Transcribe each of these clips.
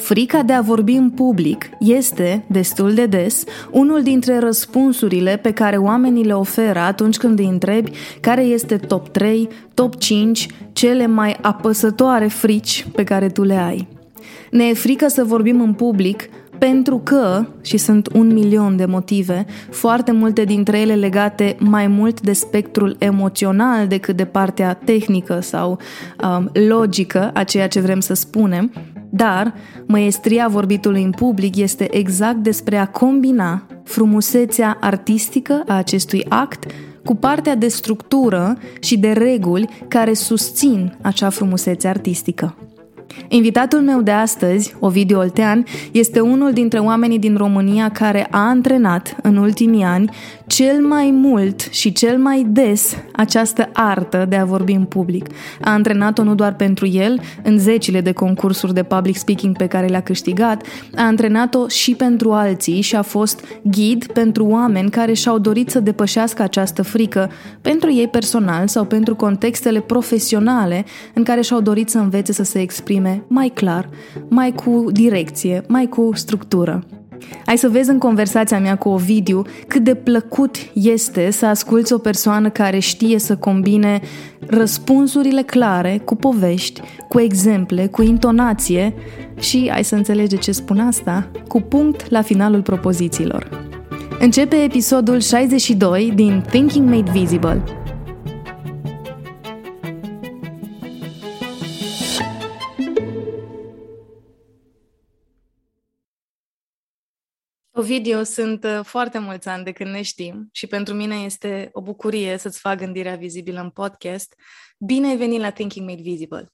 Frica de a vorbi în public este, destul de des, unul dintre răspunsurile pe care oamenii le oferă atunci când îi întrebi care este top 3, top 5, cele mai apăsătoare frici pe care tu le ai. Ne e frică să vorbim în public pentru că, și sunt 1.000.000 de motive, foarte multe dintre ele legate mai mult de spectrul emoțional decât de partea tehnică sau logică a ceea ce vrem să spunem, dar măiestria vorbitului în public este exact despre a combina frumusețea artistică a acestui act cu partea de structură și de reguli care susțin acea frumusețe artistică. Invitatul meu de astăzi, Ovidiu Oltean, este unul dintre oamenii din România care a antrenat în ultimii ani cel mai mult și cel mai des această artă de a vorbi în public. A antrenat-o nu doar pentru el, în zecile de concursuri de public speaking pe care le-a câștigat, a antrenat-o și pentru alții și a fost ghid pentru oameni care și-au dorit să depășească această frică pentru ei personal sau pentru contextele profesionale în care și-au dorit să învețe să se exprime mai clar, mai cu direcție, mai cu structură. Ai să vezi în conversația mea cu Ovidiu cât de plăcut este să asculți o persoană care știe să combine răspunsurile clare cu povești, cu exemple, cu intonație și, ai să înțelege ce spun asta, cu punct la finalul propozițiilor. Începe episodul 62 din Thinking Made Visible. Ovidiu, sunt foarte mulți ani de când ne știm și pentru mine este o bucurie să-ți fac gândirea vizibilă în podcast. Bine ai venit la Thinking Made Visible!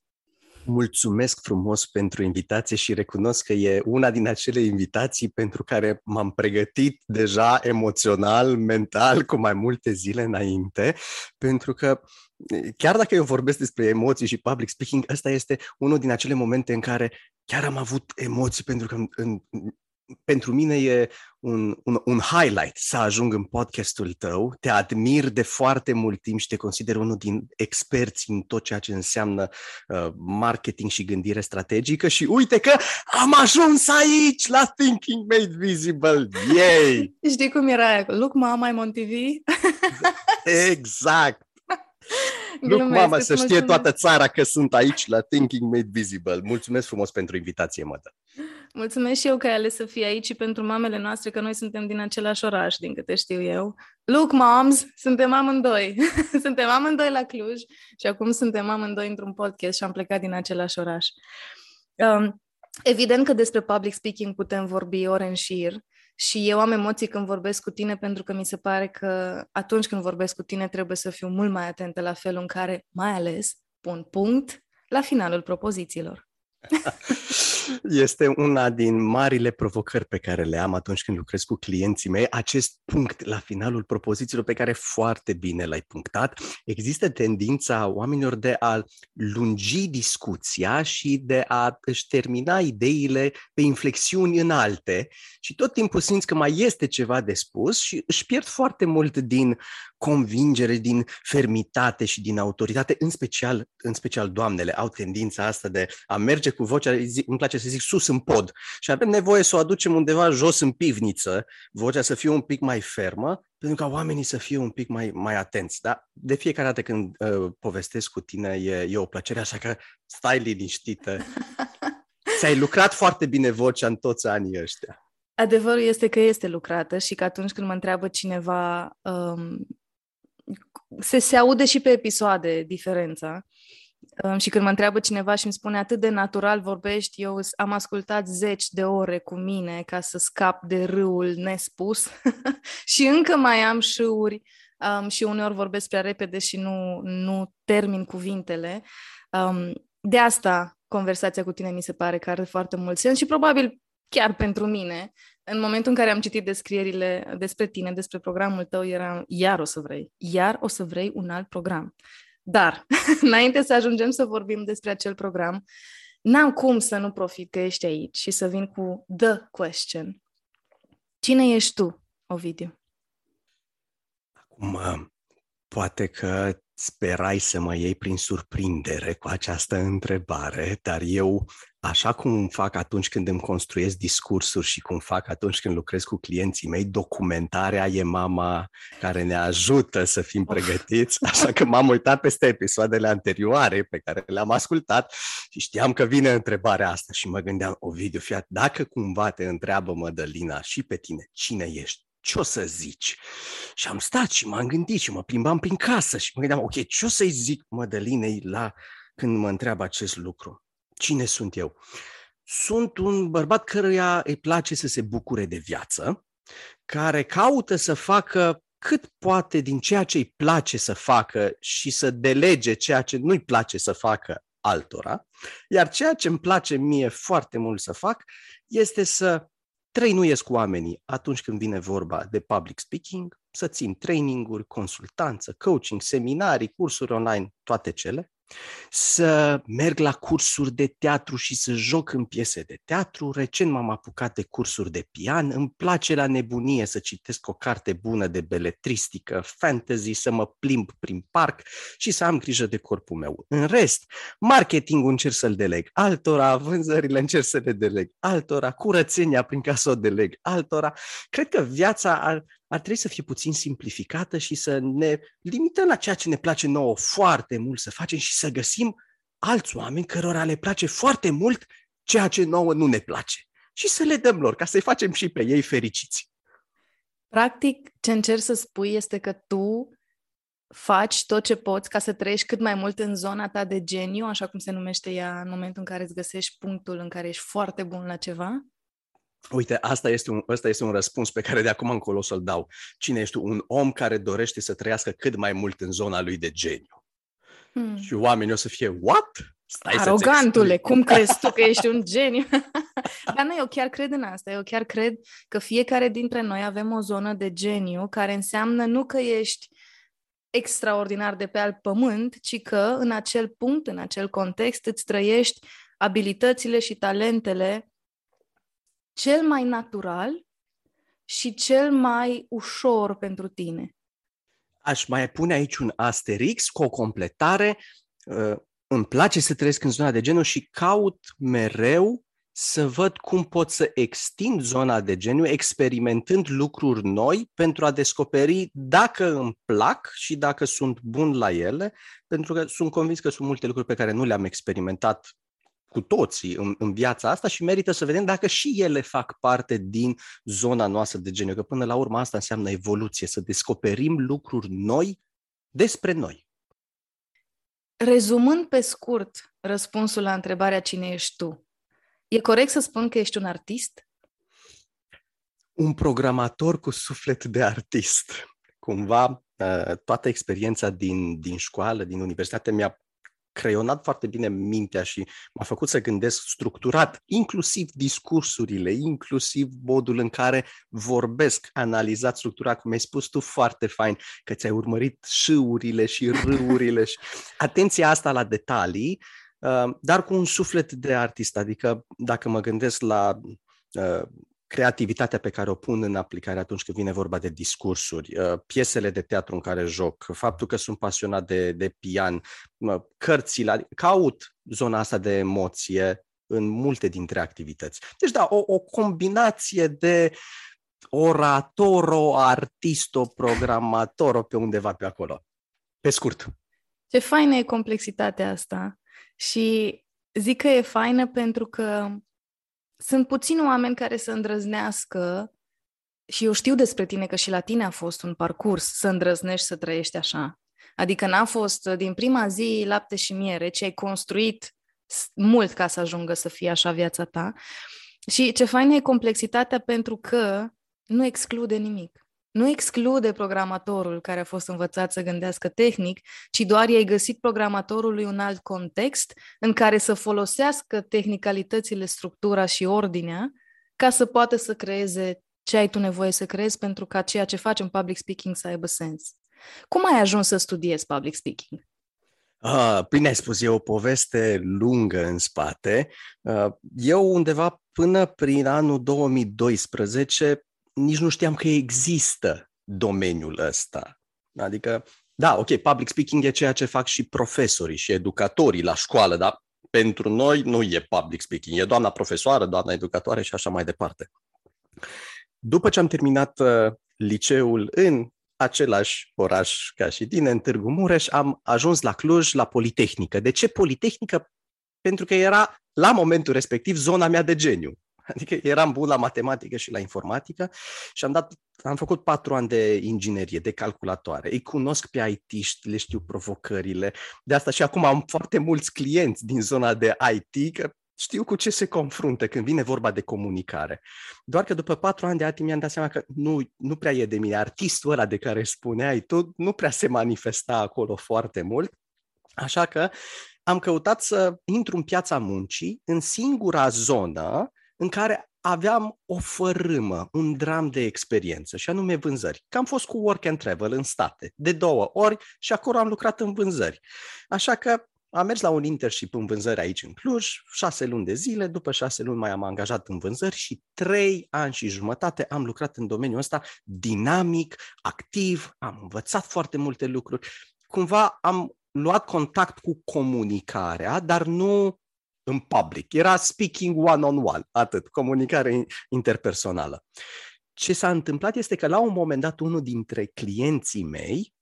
Mulțumesc frumos pentru invitație și recunosc că e una din acele invitații pentru care m-am pregătit deja emoțional, mental, cu mai multe zile înainte, pentru că chiar dacă eu vorbesc despre emoții și public speaking, ăsta este unul din acele momente în care chiar am avut emoții, pentru că pentru mine e un highlight să ajung în podcastul tău. Te admir de foarte mult timp și te consider unul din experți în tot ceea ce înseamnă marketing și gândire strategică și uite că am ajuns aici la Thinking Made Visible. Yay! Știi cum era aia? Look mama, I'm on TV. Exact! Glumesc, look mama, să știe toată țara că sunt aici la Thinking Made Visible. Mulțumesc frumos pentru invitație, mădă! Mulțumesc și eu că ai ales să fii aici și pentru mamele noastre, că noi suntem din același oraș, din câte știu eu. Look, moms! Suntem amândoi! Suntem amândoi la Cluj și acum suntem amândoi într-un podcast și am plecat din același oraș. Evident că despre public speaking putem vorbi ore în șir și eu am emoții când vorbesc cu tine pentru că mi se pare că atunci când vorbesc cu tine trebuie să fiu mult mai atentă la felul în care, mai ales, pun punct la finalul propozițiilor. Este una din marile provocări pe care le am atunci când lucrez cu clienții mei, acest punct la finalul propozițiilor pe care foarte bine l-ai punctat. Există tendința oamenilor de a lungi discuția și de a își termina ideile pe inflexiuni înalte și tot timpul simți că mai este ceva de spus și își pierd foarte mult din convingere, din fermitate și din autoritate, în special doamnele au tendința asta de a merge cu vocea, îmi place să zic, sus în pod și avem nevoie să o aducem undeva jos în pivniță, vocea să fie un pic mai fermă, pentru ca oamenii să fie un pic mai atenți, da? De fiecare dată când povestesc cu tine e o plăcere, așa că stai liniștită. Ți-ai lucrat foarte bine vocea în toți anii ăștia. Adevărul este că este lucrată și că atunci când mă întreabă cineva se aude și pe episoade diferența și când mă întreabă cineva și îmi spune atât de natural vorbești, eu am ascultat 10 de ore cu mine ca să scap de râul nespus și încă mai am șâuri și uneori vorbesc prea repede și nu termin cuvintele. De asta conversația cu tine mi se pare că are foarte mult sens și probabil chiar pentru mine, în momentul în care am citit descrierile despre tine, despre programul tău, eram iar o să vrei un alt program. Dar, înainte să ajungem să vorbim despre acel program, n-am cum să nu profit că ești aici și să vin cu the question. Cine ești tu, Ovidiu? Acum, poate că Sperai să mă iei prin surprindere cu această întrebare, dar eu, așa cum fac atunci când îmi construiesc discursuri și cum fac atunci când lucrez cu clienții mei, documentarea e mama care ne ajută să fim pregătiți, așa că m-am uitat peste episoadele anterioare pe care le-am ascultat și știam că vine întrebarea asta și mă gândeam, Ovidiu, fiat, dacă cumva te întreabă Mădălina și pe tine, cine ești? Ce o să zici? Și am stat și m-am gândit și mă plimbam prin casă și mă gândeam, ok, ce o să-i zic Mădălinei când mă întreabă acest lucru? Cine sunt eu? Sunt un bărbat căruia îi place să se bucure de viață, care caută să facă cât poate din ceea ce îi place să facă și să delege ceea ce nu-i place să facă altora, iar ceea ce îmi place mie foarte mult să fac este să trainuiesc cu oamenii atunci când vine vorba de public speaking, să țin training-uri, consultanță, coaching, seminarii, cursuri online, toate cele, să merg la cursuri de teatru și să joc în piese de teatru. Recent m-am apucat de cursuri de pian, îmi place la nebunie să citesc o carte bună de beletristică, fantasy, să mă plimb prin parc și să am grijă de corpul meu. În rest, marketingul încerc să-l deleg altora, vânzările încerc să le deleg altora, curățenia prin ca să o deleg altora. Cred că viața ar trebui să fie puțin simplificată și să ne limităm la ceea ce ne place nouă foarte mult să facem și să găsim alți oameni cărora le place foarte mult ceea ce nouă nu ne place și să le dăm lor, ca să-i facem și pe ei fericiți. Practic, ce încerci să spui este că tu faci tot ce poți ca să trăiești cât mai mult în zona ta de geniu, așa cum se numește ea, în momentul în care îți găsești punctul în care ești foarte bun la ceva. Uite, asta este un răspuns pe care de acum încolo să-l dau. Cine ești tu? Un om care dorește să trăiască cât mai mult în zona lui de geniu. Și oamenii o să fie, what? Stai arogantule, cum crezi tu că ești un geniu? Dar nu, eu chiar cred în asta. Eu chiar cred că fiecare dintre noi avem o zonă de geniu care înseamnă nu că ești extraordinar de pe alt pământ, ci că în acel punct, în acel context, îți trăiești abilitățile și talentele cel mai natural și cel mai ușor pentru tine. Aș mai pune aici un asterix cu o completare. Îmi place să trăiesc în zona de geniu și caut mereu să văd cum pot să extind zona de geniu experimentând lucruri noi pentru a descoperi dacă îmi plac și dacă sunt bun la ele, pentru că sunt convins că sunt multe lucruri pe care nu le-am experimentat cu toții în viața asta și merită să vedem dacă și ele fac parte din zona noastră de geniu, că până la urmă asta înseamnă evoluție, să descoperim lucruri noi despre noi. Rezumând pe scurt răspunsul la întrebarea cine ești tu, e corect să spun că ești un artist? Un programator cu suflet de artist. Cumva toată experiența din școală, din universitate mi-a creionat foarte bine mintea și m-a făcut să gândesc structurat, inclusiv discursurile, inclusiv modul în care vorbesc, analizat, structurat, cum ai spus tu foarte fain, că ți-ai urmărit șâurile și râurile și atenția asta la detalii, dar cu un suflet de artist, adică dacă mă gândesc la creativitatea pe care o pun în aplicare atunci când vine vorba de discursuri, piesele de teatru în care joc, faptul că sunt pasionat de pian, cărțile, caut zona asta de emoție în multe dintre activități. Deci da, o combinație de oratoro, artisto, programatoro, pe undeva pe acolo. Pe scurt. Ce faină e complexitatea asta și zic că e faină pentru că sunt puțini oameni care să îndrăznească, și eu știu despre tine că și la tine a fost un parcurs să îndrăznești să trăiești așa. Adică n-a fost din prima zi lapte și miere, ci ai construit mult ca să ajungă să fie așa viața ta. Și ce faină e complexitatea pentru că nu exclude nimic. Nu exclude programatorul care a fost învățat să gândească tehnic, ci doar i-ai găsit programatorului un alt context în care să folosească tehnicalitățile, structura și ordinea ca să poată să creeze ce ai tu nevoie să creezi pentru ca ceea ce faci în public speaking să aibă sens. Cum ai ajuns să studiezi public speaking? Bine ai spus, e o poveste lungă în spate. Eu undeva până prin anul 2012 nici nu știam că există domeniul ăsta. Adică Da, ok, public speaking e ceea ce fac și profesorii și educatorii la școală, dar pentru noi nu e public speaking, e doamna profesoară, doamna educatoare și așa mai departe. După ce am terminat liceul în același oraș ca și tine, în Târgu Mureș, am ajuns la Cluj, la Politehnică. De ce Politehnică? Pentru că era, la momentul respectiv, zona mea de geniu. Adică eram bun la matematică și la informatică și am făcut 4 ani de inginerie, de calculatoare. Îi cunosc pe IT-ști, le știu provocările. De asta și acum am foarte mulți clienți din zona de IT, că știu cu ce se confruntă când vine vorba de comunicare. Doar că după 4 ani de IT mi-am dat seama că nu prea e de mine. Artistul ăla de care spuneai tu nu prea se manifesta acolo foarte mult. Așa că am căutat să intru în piața muncii, în singura zonă în care aveam o fărâmă, un dram de experiență, și anume vânzări. Că am fost cu work and travel în state, de 2 ori, și acolo am lucrat în vânzări. Așa că am mers la un internship în vânzări aici în Cluj, 6 luni de zile, după 6 luni mai am angajat în vânzări și 3 ani și jumătate am lucrat în domeniul ăsta dinamic, activ, am învățat foarte multe lucruri. Cumva am luat contact cu comunicarea, dar nu în public. Era speaking one-on-one, atât, comunicare interpersonală. Ce s-a întâmplat este că la un moment dat unul dintre clienții mei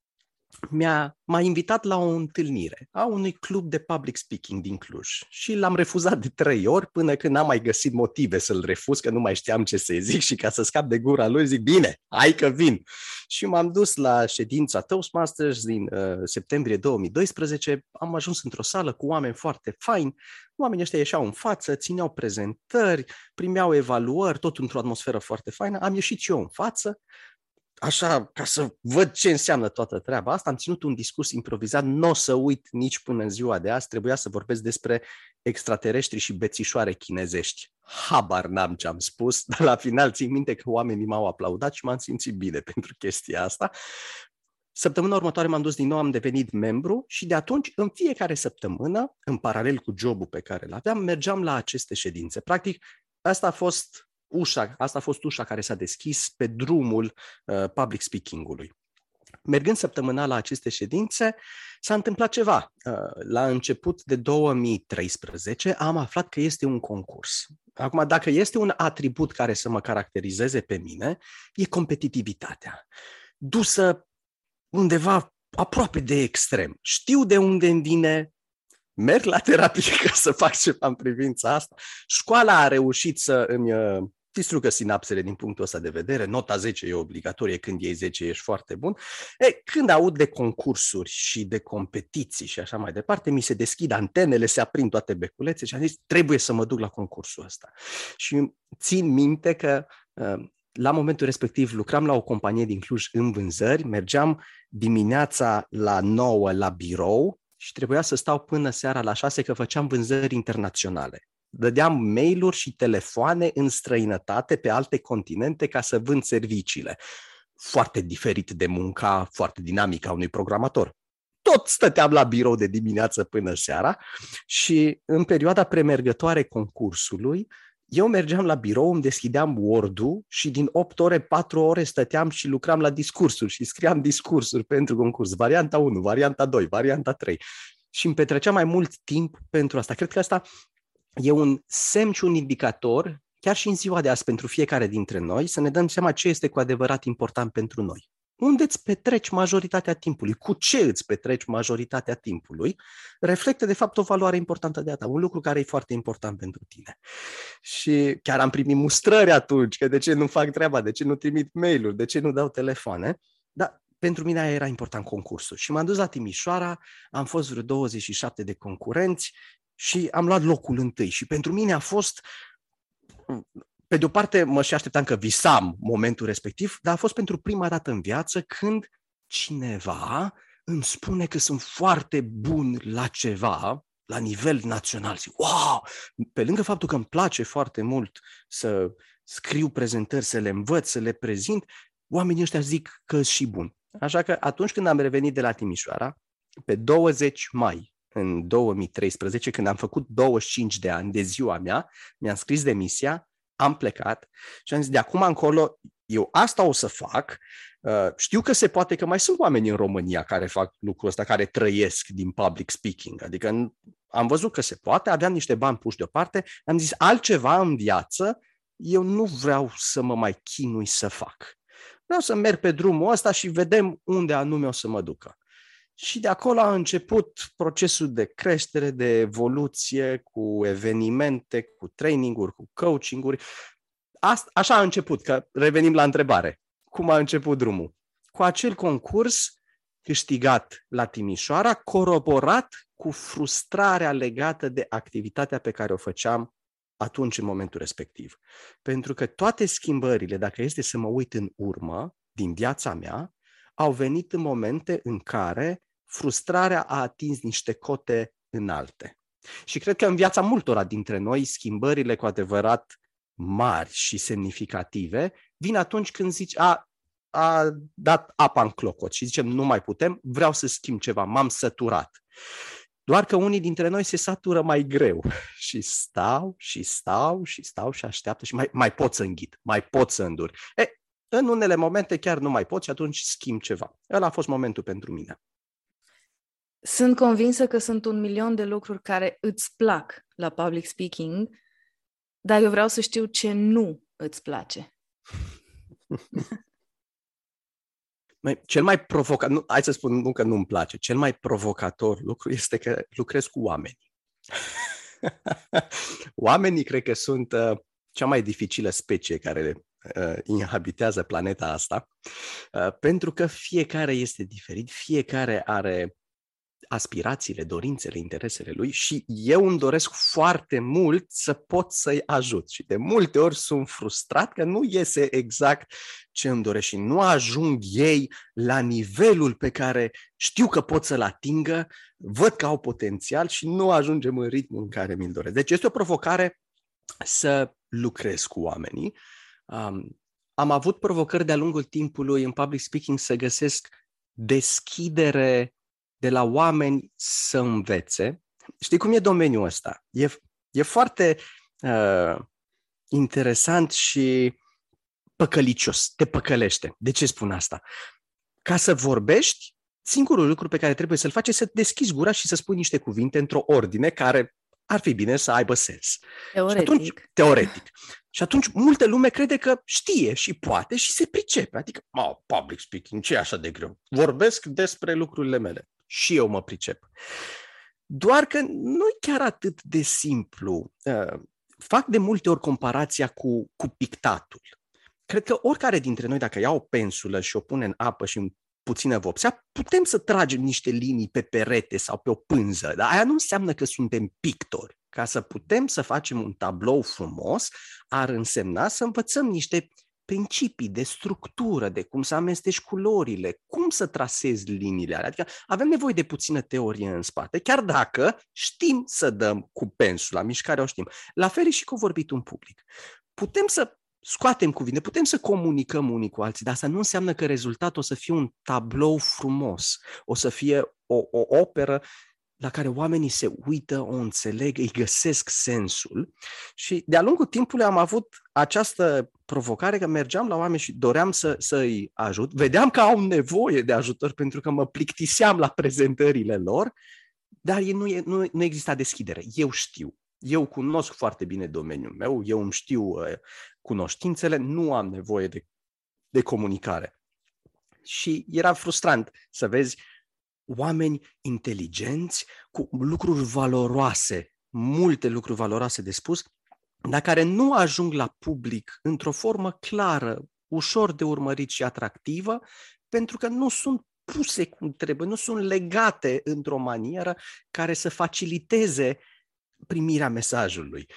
m-a invitat la o întâlnire a unui club de public speaking din Cluj și l-am refuzat de 3 ori până când n-am mai găsit motive să-l refuz, că nu mai știam ce să-i zic și ca să scap de gura lui zic, bine, hai că vin. Și m-am dus la ședința Toastmasters din septembrie 2012, am ajuns într-o sală cu oameni foarte faini, oamenii ăștia ieșeau în față, țineau prezentări, primeau evaluări, tot într-o atmosferă foarte faină, am ieșit și eu în față, așa, ca să văd ce înseamnă toată treaba asta, am ținut un discurs improvizat, n-o să uit nici până în ziua de azi, trebuia să vorbesc despre extraterestri și bețișoare chinezești. Habar n-am ce am spus, dar la final țin minte că oamenii m-au aplaudat și m-am simțit bine pentru chestia asta. Săptămâna următoare m-am dus din nou, am devenit membru și de atunci, în fiecare săptămână, în paralel cu jobul pe care l-aveam, mergeam la aceste ședințe. Practic, asta a fost ușa care s-a deschis pe drumul public speaking-ului. Mergând săptămânal la aceste ședințe, s-a întâmplat ceva. La început de 2013 am aflat că este un concurs. Acum, dacă este un atribut care să mă caracterizeze pe mine, e competitivitatea. Dusă undeva aproape de extrem. Știu de unde îmi vine. Merg la terapie ca să fac ceva în privința asta. Școala a reușit să îmi distrugă sinapsele din punctul ăsta de vedere. Nota 10 e obligatorie, când iei 10 ești foarte bun. Când aud de concursuri și de competiții și așa mai departe, mi se deschid antenele, se aprind toate beculețe și am zis, trebuie să mă duc la concursul ăsta. Și țin minte că la momentul respectiv lucram la o companie din Cluj în vânzări, mergeam dimineața la 9 la birou, și trebuia să stau până seara la 6 că făceam vânzări internaționale. Dădeam mail-uri și telefoane în străinătate pe alte continente ca să vând serviciile. Foarte diferit de munca, foarte dinamică a unui programator. Tot stăteam la birou de dimineață până seara și în perioada premergătoare concursului eu mergeam la birou, îmi deschideam Word-ul și din 8 ore, 4 ore stăteam și lucram la discursuri și scriam discursuri pentru concurs. Varianta 1, varianta 2, varianta 3. Și îmi petreceam mai mult timp pentru asta. Cred că asta e un semn și un indicator, chiar și în ziua de azi, pentru fiecare dintre noi, să ne dăm seama ce este cu adevărat important pentru noi. Unde îți petreci majoritatea timpului, cu ce îți petreci majoritatea timpului, reflectă de fapt o valoare importantă de a ta, un lucru care e foarte important pentru tine. Și chiar am primit mustrări atunci, că de ce nu fac treaba, de ce nu trimit mail-uri, de ce nu dau telefoane, dar pentru mine era important concursul. Și m-am dus la Timișoara, am fost vreo 27 de concurenți și am luat locul 1 și pentru mine a fost... Pe de o parte mă și așteptam că visam momentul respectiv, dar a fost pentru prima dată în viață când cineva îmi spune că sunt foarte bun la ceva, la nivel național. Zic, wow! Pe lângă faptul că îmi place foarte mult să scriu prezentări, să le învăț, să le prezint, oamenii ăștia zic că sunt și bun. Așa că atunci când am revenit de la Timișoara, pe 20 mai, în 2013, când am făcut 25 de ani de ziua mea, mi-am scris demisia, am plecat și am zis, de acum încolo, eu asta o să fac, Știu că se poate că mai sunt oameni în România care fac lucrul ăsta, care trăiesc din public speaking. Adică am văzut că se poate, aveam niște bani puși deoparte, am zis altceva în viață, eu nu vreau să mă mai chinui să fac. Vreau să merg pe drumul ăsta și vedem unde anume o să mă ducă. Și de acolo a început procesul de creștere, de evoluție, cu evenimente, cu training-uri, cu coaching-uri. Așa a început, că revenim la întrebare. Cum a început drumul? Cu acel concurs câștigat la Timișoara, coroborat cu frustrarea legată de activitatea pe care o făceam atunci, în momentul respectiv. Pentru că toate schimbările, dacă este să mă uit în urmă, din viața mea, au venit în momente în care frustrarea a atins niște cote înalte. Și cred că în viața multora dintre noi, schimbările cu adevărat mari și semnificative vin atunci când zici, a dat apa în clocot și zicem, nu mai putem, vreau să schimb ceva, m-am săturat. Doar că unii dintre noi se satură mai greu și stau și așteaptă și mai pot să înghit, mai pot să îndur. În unele momente chiar nu mai pot și atunci schimb ceva. Ăla a fost momentul pentru mine. Sunt convinsă că sunt 1.000.000 de lucruri care îți plac la public speaking, dar eu vreau să știu ce nu îți place. Cel mai provocator, hai să spun nu că nu-mi place, cel mai provocator lucru este că lucrez cu oamenii. Oamenii cred că sunt cea mai dificilă specie care inhabitează planeta asta, pentru că fiecare este diferit, fiecare are aspirațiile, dorințele, interesele lui și eu îmi doresc foarte mult să pot să-i ajut. Și de multe ori sunt frustrat că nu iese exact ce îmi doresc și nu ajung ei la nivelul pe care știu că pot să-l atingă, văd că au potențial și nu ajungem în ritmul în care mi-l doresc. Deci este o provocare să lucrez cu oamenii. Am avut provocări de-a lungul timpului în public speaking să găsesc deschidere de la oameni să învețe. Știi cum e domeniul ăsta? E foarte interesant și păcălicios, te păcălește. De ce spun asta? Ca să vorbești, singurul lucru pe care trebuie să-l faci este să deschizi gura și să spui niște cuvinte într-o ordine care ar fi bine să aibă sens. Teoretic. Teoretic. Și atunci multă lume crede că știe și poate și se pricepe. Adică, public speaking, ce e așa de greu? Vorbesc despre lucrurile mele. Și eu mă pricep. Doar că nu e chiar atât de simplu. Fac de multe ori comparația cu pictatul. Cred că oricare dintre noi, dacă ia o pensulă și o pune în apă și în puțină vopsea, putem să tragem niște linii pe perete sau pe o pânză, dar aia nu înseamnă că suntem pictori. Ca să putem să facem un tablou frumos, ar însemna să învățăm niște principii de structură, de cum să amesteci culorile, cum să trasezi liniile alea. Adică avem nevoie de puțină teorie în spate, chiar dacă știm să dăm cu pensula, mișcarea o știm. La fel și cu vorbitul în public. Putem să scoatem cuvinte, putem să comunicăm unii cu alții, dar asta nu înseamnă că rezultatul o să fie un tablou frumos, o să fie o operă la care oamenii se uită, o înțeleg, îi găsesc sensul. Și de-a lungul timpului am avut această provocare că mergeam la oameni și doream să-i ajut. Vedeam că au nevoie de ajutor pentru că mă plictiseam la prezentările lor, dar nu exista deschidere. Eu știu. Eu cunosc foarte bine domeniul meu, eu îmi știu cunoștințele, nu am nevoie de comunicare. Și era frustrant să vezi oameni inteligenți, cu lucruri valoroase, multe lucruri valoroase de spus, dar care nu ajung la public într-o formă clară, ușor de urmărit și atractivă, pentru că nu sunt puse cum trebuie, nu sunt legate într-o manieră care să faciliteze primirea mesajului.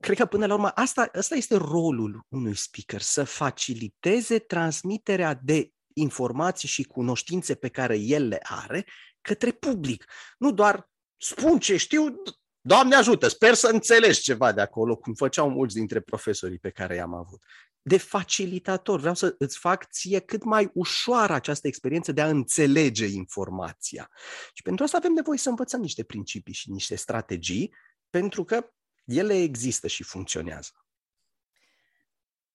Cred că până la urmă asta este rolul unui speaker, să faciliteze transmiterea de informații și cunoștințe pe care el le are către public. Nu doar spun ce știu, Doamne ajută, sper să înțelegi ceva de acolo, cum făceau mulți dintre profesorii pe care i-am avut. De facilitator, vreau să îți fac ție cât mai ușoară această experiență de a înțelege informația. Și pentru asta avem nevoie să învățăm niște principii și niște strategii, pentru că ele există și funcționează.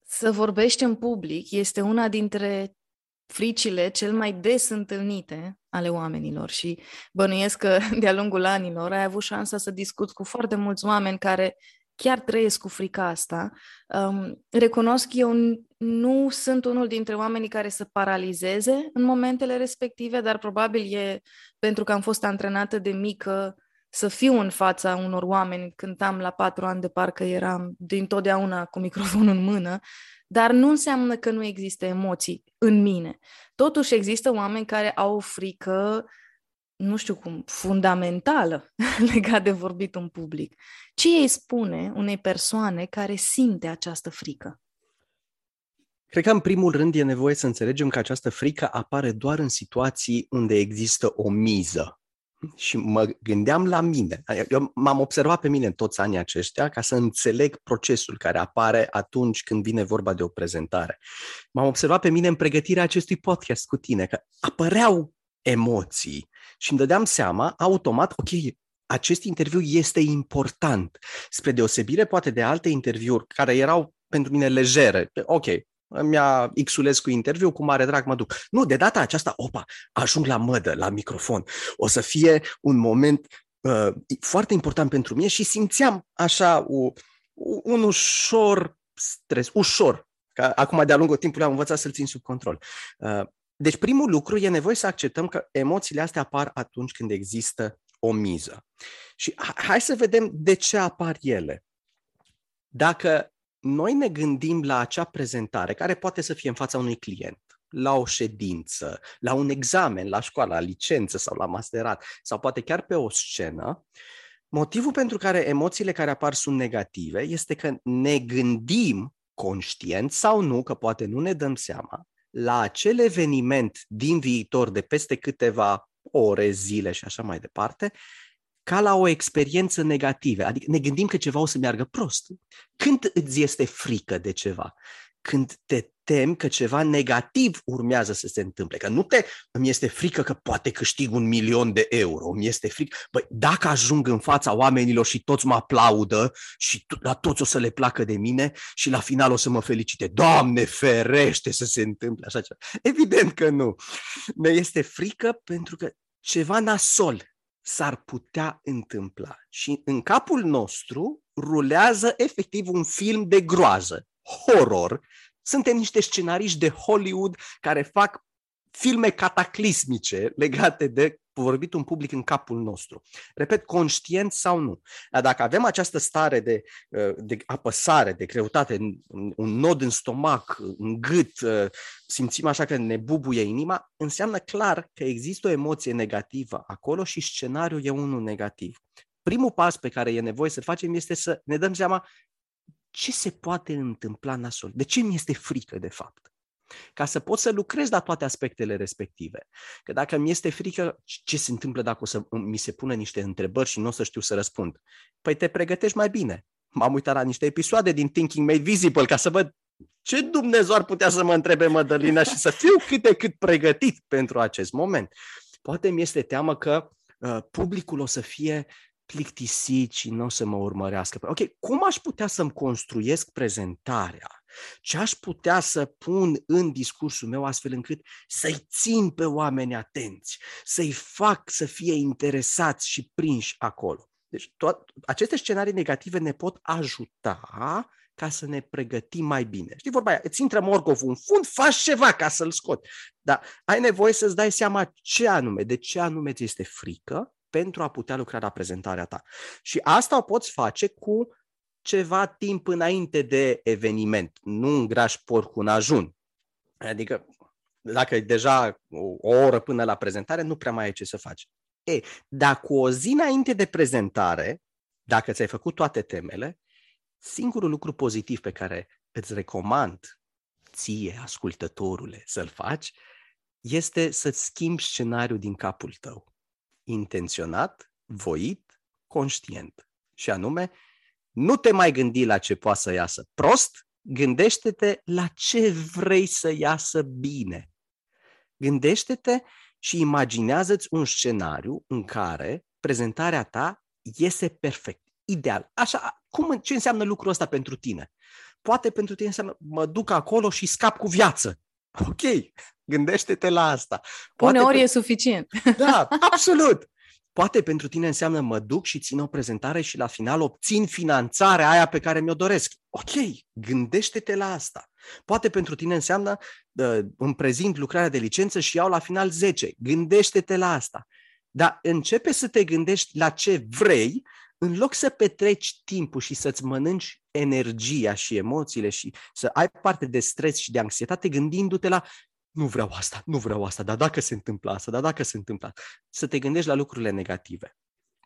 Să vorbești în public este una dintre fricile cel mai des întâlnite ale oamenilor și bănuiesc că de-a lungul anilor ai avut șansa să discuți cu foarte mulți oameni care chiar trăiesc cu frica asta. Recunosc că eu nu sunt unul dintre oamenii care să paralizeze în momentele respective, dar probabil e pentru că am fost antrenată de mică să fiu în fața unor oameni. Cântam la 4 ani de parcă eram dintotdeauna cu microfonul în mână, dar nu înseamnă că nu există emoții în mine. Totuși există oameni care au o frică, nu știu cum, fundamentală legat de vorbit în public. Ce îi spune unei persoane care simte această frică? Cred că în primul rând e nevoie să înțelegem că această frică apare doar în situații unde există o miză. Și mă gândeam la mine. Eu m-am observat pe mine toți anii aceștia ca să înțeleg procesul care apare atunci când vine vorba de o prezentare. M-am observat pe mine în pregătirea acestui podcast cu tine, că apăreau emoții și îmi dădeam seama automat, ok, acest interviu este important. Spre deosebire poate de alte interviuri care erau pentru mine lejere. Ok, îmi xulez cu interviu, cu mare drag mă duc. Nu, de data aceasta, opa, ajung la mădă, la microfon. O să fie un moment foarte important pentru mine și simțeam așa un ușor stres, ușor. Că acum de-a lungul timpului am învățat să-l țin sub control. Deci primul lucru, e nevoie să acceptăm că emoțiile astea apar atunci când există o miză. Și hai să vedem de ce apar ele. Dacă noi ne gândim la acea prezentare care poate să fie în fața unui client, la o ședință, la un examen, la școală, la licență sau la masterat, sau poate chiar pe o scenă, motivul pentru care emoțiile care apar sunt negative este că ne gândim, conștient sau nu, că poate nu ne dăm seama, la acel eveniment din viitor de peste câteva ore, zile și așa mai departe, ca la o experiență negativă. Adică ne gândim că ceva o să meargă prost. Când îți este frică de ceva? Când te temi că ceva negativ urmează să se întâmple. Că nu te... Îmi este frică că poate câștig 1.000.000 de euro. Îmi este frică... Băi, dacă ajung în fața oamenilor și toți mă aplaudă și la toți o să le placă de mine și la final o să mă felicite. Doamne, ferește să se întâmple așa ceva. Evident că nu. Ne este frică pentru că ceva nasol s-ar putea întâmpla. Și în capul nostru rulează efectiv un film de groază, horror. Suntem niște scenariști de Hollywood care fac filme cataclismice legate de vorbitul în public în capul nostru. Repet, conștient sau nu. Dar dacă avem această stare de apăsare, de greutate, un nod în stomac, în gât, simțim așa că ne bubuie inima, înseamnă clar că există o emoție negativă acolo și scenariul e unul negativ. Primul pas pe care e nevoie să-l facem este să ne dăm seama ce se poate întâmpla nasol, de ce mi este frică de fapt. Ca să pot să lucrez la toate aspectele respective. Că dacă mi este frică, ce se întâmplă dacă o să mi se pună niște întrebări și nu o să știu să răspund? Păi te pregătești mai bine. M-am uitat la niște episoade din Thinking Made Visible ca să văd ce Dumnezeu ar putea să mă întrebe Mădălina și să fiu cât de cât pregătit pentru acest moment. Poate mi este teamă că publicul o să fie plictisit și nu o să mă urmărească. Ok, cum aș putea să-mi construiesc prezentarea? Ce aș putea să pun în discursul meu astfel încât să-i țin pe oameni atenți, să-i fac să fie interesați și prinși acolo. Deci aceste scenarii negative ne pot ajuta ca să ne pregătim mai bine. Știi vorba aia, îți intră morcovul în fund, faci ceva ca să-l scoți. Dar ai nevoie să-ți dai seama ce anume, de ce anume ți este frică pentru a putea lucra la prezentarea ta. Și asta o poți face cu ceva timp înainte de eveniment. Nu îngrași porcul în ajun. Adică, dacă e deja o oră până la prezentare, nu prea mai ai ce să faci. Dar cu o zi înainte de prezentare, dacă ți-ai făcut toate temele, singurul lucru pozitiv pe care îți recomand ție, ascultătorule, să-l faci, este să-ți schimbi scenariul din capul tău. Intenționat, voit, conștient. Și anume, nu te mai gândi la ce poate să iasă prost, gândește-te la ce vrei să iasă bine. Gândește-te și imaginează-ți un scenariu în care prezentarea ta iese perfect, ideal. Așa, ce înseamnă lucrul ăsta pentru tine? Poate pentru tine înseamnă mă duc acolo și scap cu viață. Ok, gândește-te la asta. Poate uneori e suficient. Da, absolut. Poate pentru tine înseamnă mă duc și țin o prezentare și la final obțin finanțarea aia pe care mi-o doresc. Ok, gândește-te la asta. Poate pentru tine înseamnă îmi prezint lucrarea de licență și iau la final 10. Gândește-te la asta. Dar începe să te gândești la ce vrei în loc să petreci timpul și să-ți mănânci energia și emoțiile și să ai parte de stres și de anxietate gândindu-te la nu vreau asta, nu vreau asta, dar dacă se întâmplă asta, dar dacă se întâmplă, să te gândești la lucrurile negative.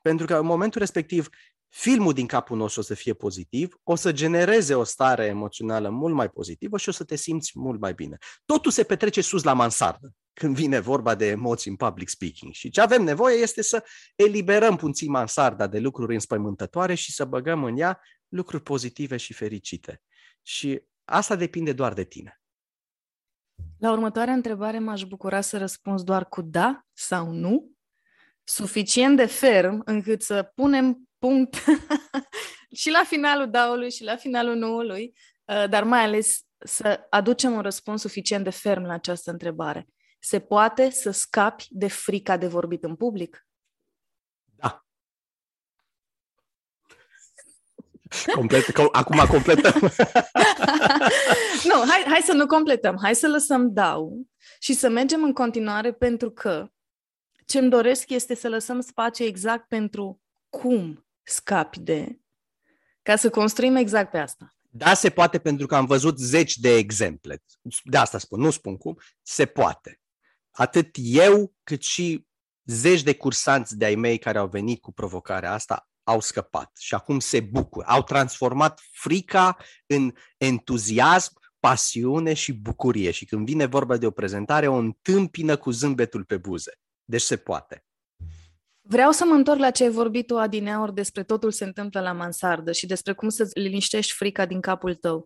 Pentru că în momentul respectiv, filmul din capul nostru o să fie pozitiv, o să genereze o stare emoțională mult mai pozitivă și o să te simți mult mai bine. Totul se petrece sus la mansardă când vine vorba de emoții în public speaking. Și ce avem nevoie este să eliberăm puțin mansarda de lucruri înspăimântătoare și să băgăm în ea lucruri pozitive și fericite. Și asta depinde doar de tine. La următoarea întrebare m-aș bucura să răspunzi doar cu da sau nu, suficient de ferm încât să punem punct și la finalul daului și la finalul nuului, dar mai ales să aducem un răspuns suficient de ferm la această întrebare. Se poate să scapi de frica de vorbit în public? Da. Acum completăm. Nu, hai să nu completăm. Hai să lăsăm dau și să mergem în continuare, pentru că ce-mi doresc este să lăsăm spațiu exact pentru cum scapi de, ca să construim exact pe asta. Da, se poate, pentru că am văzut 10 de exemple. De asta spun, nu spun cum. Se poate. Atât eu, cât și 10 de cursanți de-ai mei care au venit cu provocarea asta au scăpat și acum se bucură. Au transformat frica în entuziasm, pasiune și bucurie. Și când vine vorba de o prezentare, o întâmpină cu zâmbetul pe buze. Deci se poate. Vreau să mă întorc la ce ai vorbit tu adineaori despre totul se întâmplă la mansardă și despre cum să-ți liniștești frica din capul tău.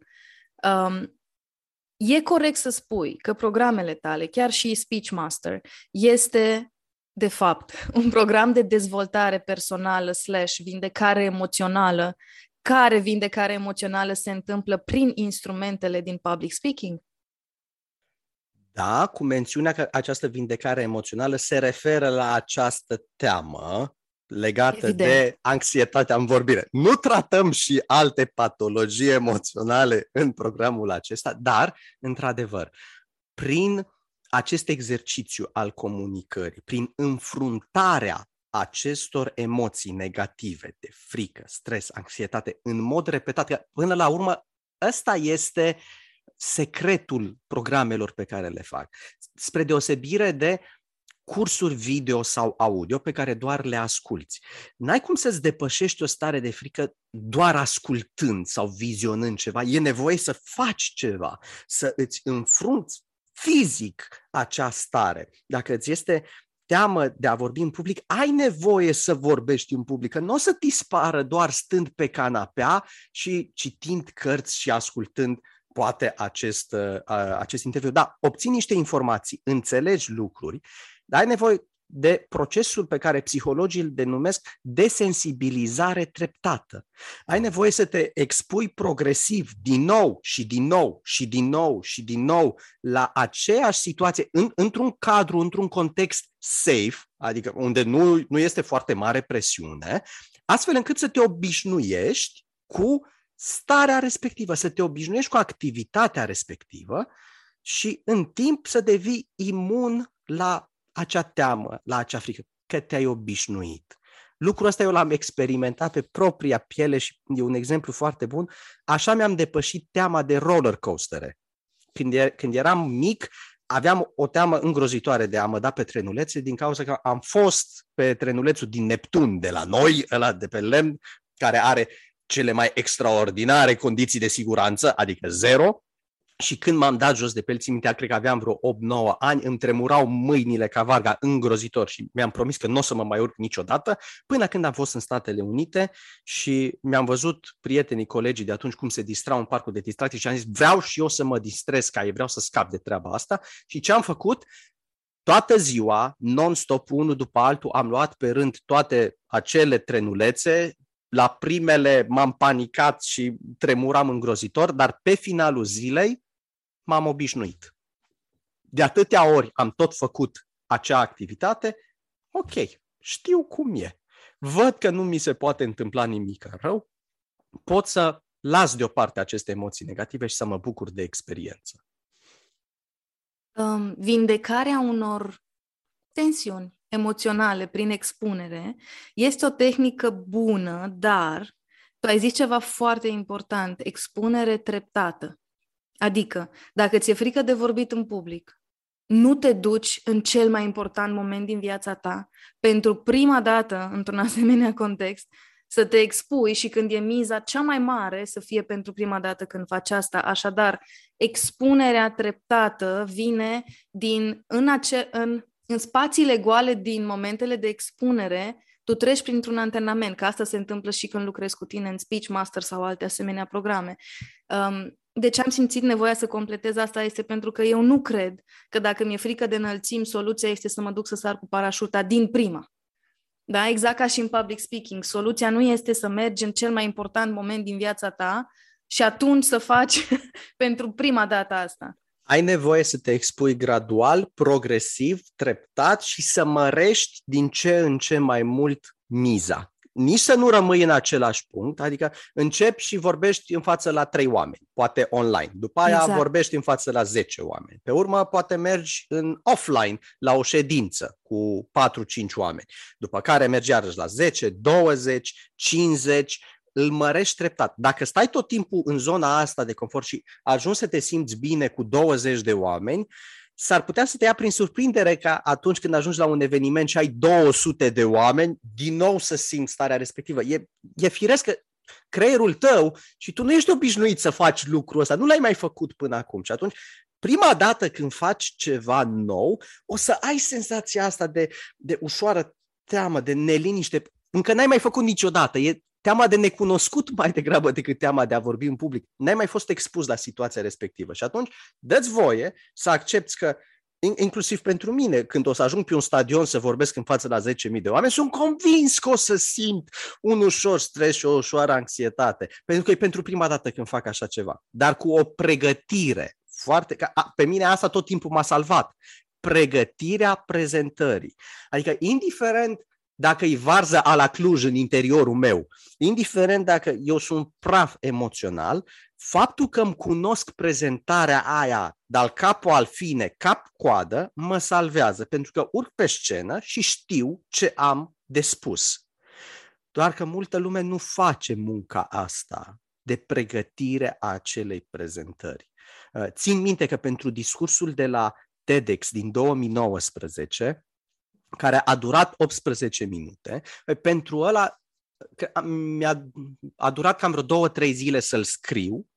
E corect să spui că programele tale, chiar și Speechmaster, este... de fapt, un program de dezvoltare personală / vindecare emoțională, care vindecare emoțională se întâmplă prin instrumentele din public speaking? Da, cu mențiunea că această vindecare emoțională se referă la această teamă legată de anxietatea în vorbire. Nu tratăm și alte patologii emoționale în programul acesta, dar, într-adevăr, prin acest exercițiu al comunicării, prin înfruntarea acestor emoții negative de frică, stres, anxietate, în mod repetat, până la urmă, ăsta este secretul programelor pe care le fac. Spre deosebire de cursuri video sau audio pe care doar le asculți. N-ai cum să-ți depășești o stare de frică doar ascultând sau vizionând ceva. E nevoie să faci ceva, să îți înfrunți fizic acea stare. Dacă îți este teamă de a vorbi în public, ai nevoie să vorbești în public, că nu o să dispară doar stând pe canapea și citind cărți și ascultând poate acest interviu. Da, obții niște informații, înțelegi lucruri, dar ai nevoie de procesul pe care psihologii îl denumesc desensibilizare treptată. Ai nevoie să te expui progresiv din nou și din nou și din nou și din nou la aceeași situație, într-un cadru, într-un context safe, adică unde nu este foarte mare presiune, astfel încât să te obișnuiești cu starea respectivă, să te obișnuiești cu activitatea respectivă și în timp să devii imun la acea teamă, la acea frică, că te-ai obișnuit. Lucrul ăsta eu l-am experimentat pe propria piele și e un exemplu foarte bun. Așa mi-am depășit teama de roller coastere. Când eram mic, aveam o teamă îngrozitoare de a mă da pe trenulețe din cauza că am fost pe trenulețul din Neptun de la noi, ăla de pe lemn, care are cele mai extraordinare condiții de siguranță, adică zero. Și când m-am dat jos de pe el, țin mintea, cred că aveam vreo 8-9 ani, îmi tremurau mâinile ca varga, îngrozitor, și mi-am promis că nu o să mă mai urc niciodată, până când am fost în Statele Unite și mi-am văzut prietenii, colegii de atunci cum se distrau în parcul de distracții și am zis vreau și eu să mă distrez ca ei, vreau să scap de treaba asta. Și ce am făcut? Toată ziua, non-stop, unul după altul, am luat pe rând toate acele trenulețe. La primele m-am panicat și tremuram îngrozitor, dar pe finalul zilei m-am obișnuit. de atâtea ori am tot făcut acea activitate, ok, știu cum e. Văd că nu mi se poate întâmpla nimic rău, pot să las deoparte aceste emoții negative și să mă bucur de experiență. Vindecarea unor tensiuni emoționale prin expunere este o tehnică bună, dar tu ai zis ceva foarte important, expunere treptată. Adică, dacă ți-e frică de vorbit în public, nu te duci în cel mai important moment din viața ta, pentru prima dată, într-un asemenea context, să te expui și când e miza cea mai mare să fie pentru prima dată când faci asta. Așadar, expunerea treptată vine din în spațiile goale din momentele de expunere, tu treci printr-un antrenament, că asta se întâmplă și când lucrezi cu tine în Speechmaster sau alte asemenea programe. De ce am simțit nevoia să completez asta este pentru că eu nu cred că dacă mi-e frică de înălțimi, soluția este să mă duc să sar cu parașuta din prima. Da? Exact ca și în public speaking. Soluția nu este să mergi în cel mai important moment din viața ta și atunci să faci pentru prima dată asta. Ai nevoie să te expui gradual, progresiv, treptat și să mărești din ce în ce mai mult miza. Nici să nu rămâi în același punct, adică începi și vorbești în față la 3 oameni, poate online. După aia vorbești în față la 10 oameni. Pe urmă poate mergi în offline la o ședință cu 4-5 oameni. După care mergi iarăși la 10, 20, 50, îl mărești treptat. Dacă stai tot timpul în zona asta de confort și ajungi să te simți bine cu 20 de oameni, s-ar putea să te ia prin surprindere ca atunci când ajungi la un eveniment și ai 200 de oameni, din nou să simți starea respectivă. E firesc că creierul tău și tu nu ești obișnuit să faci lucrul ăsta, nu l-ai mai făcut până acum. Și atunci, prima dată când faci ceva nou, o să ai senzația asta de ușoară teamă, de neliniște. Încă n-ai mai făcut niciodată. E teama de necunoscut mai degrabă decât teama de a vorbi în public. N-ai mai fost expus la situația respectivă. Și atunci dă-ți voie să accepti că, inclusiv pentru mine, când o să ajung pe un stadion să vorbesc în față la 10.000 de oameni, sunt convins că o să simt un ușor stres și o ușoară anxietate. Pentru că e pentru prima dată când fac așa ceva. Dar cu o pregătire foarte... Pe mine asta tot timpul m-a salvat. Pregătirea prezentării. Adică, indiferent dacă e varză a la Cluj în interiorul meu, indiferent dacă eu sunt praf emoțional, faptul că îmi cunosc prezentarea aia de-al capul al fine, cap-coadă, mă salvează, pentru că urc pe scenă și știu ce am de spus. Doar că multă lume nu face munca asta de pregătire a acelei prezentări. Țin minte că pentru discursul de la TEDx din 2019, care a durat 18 minute, pentru ăla a durat cam vreo 2-3 zile să-l scriu,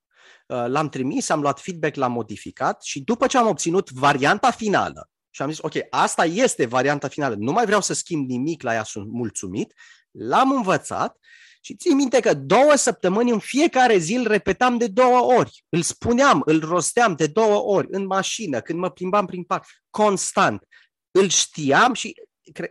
l-am trimis, am luat feedback, l-am modificat și după ce am obținut varianta finală și am zis, ok, asta este varianta finală, nu mai vreau să schimb nimic la ea, sunt mulțumit, l-am învățat și țin minte că 2 săptămâni în fiecare zi îl repetam de 2 ori, îl spuneam, îl rosteam de 2 ori în mașină, când mă plimbam prin parc, constant. Îl știam și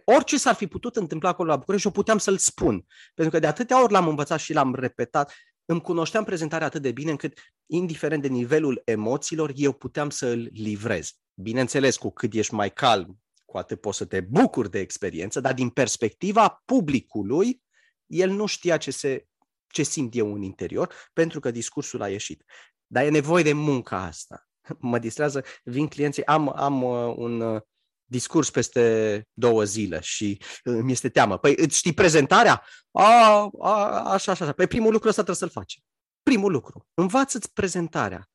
orice s-ar fi putut întâmpla acolo la București, eu puteam să-l spun. Pentru că de atâtea ori l-am învățat și l-am repetat, îmi cunoșteam prezentarea atât de bine încât, indiferent de nivelul emoțiilor, eu puteam să îl livrez. Bineînțeles, cu cât ești mai calm, cu atât poți să te bucuri de experiență, dar din perspectiva publicului, el nu știa ce simt eu în interior, pentru că discursul a ieșit. Dar e nevoie de munca asta. Mă distrează, vin clienții, am un discurs peste 2 zile și îmi este teamă. Păi îți știi prezentarea? Așa. Păi primul lucru ăsta trebuie să-l faci. Primul lucru. Învață-ți prezentarea.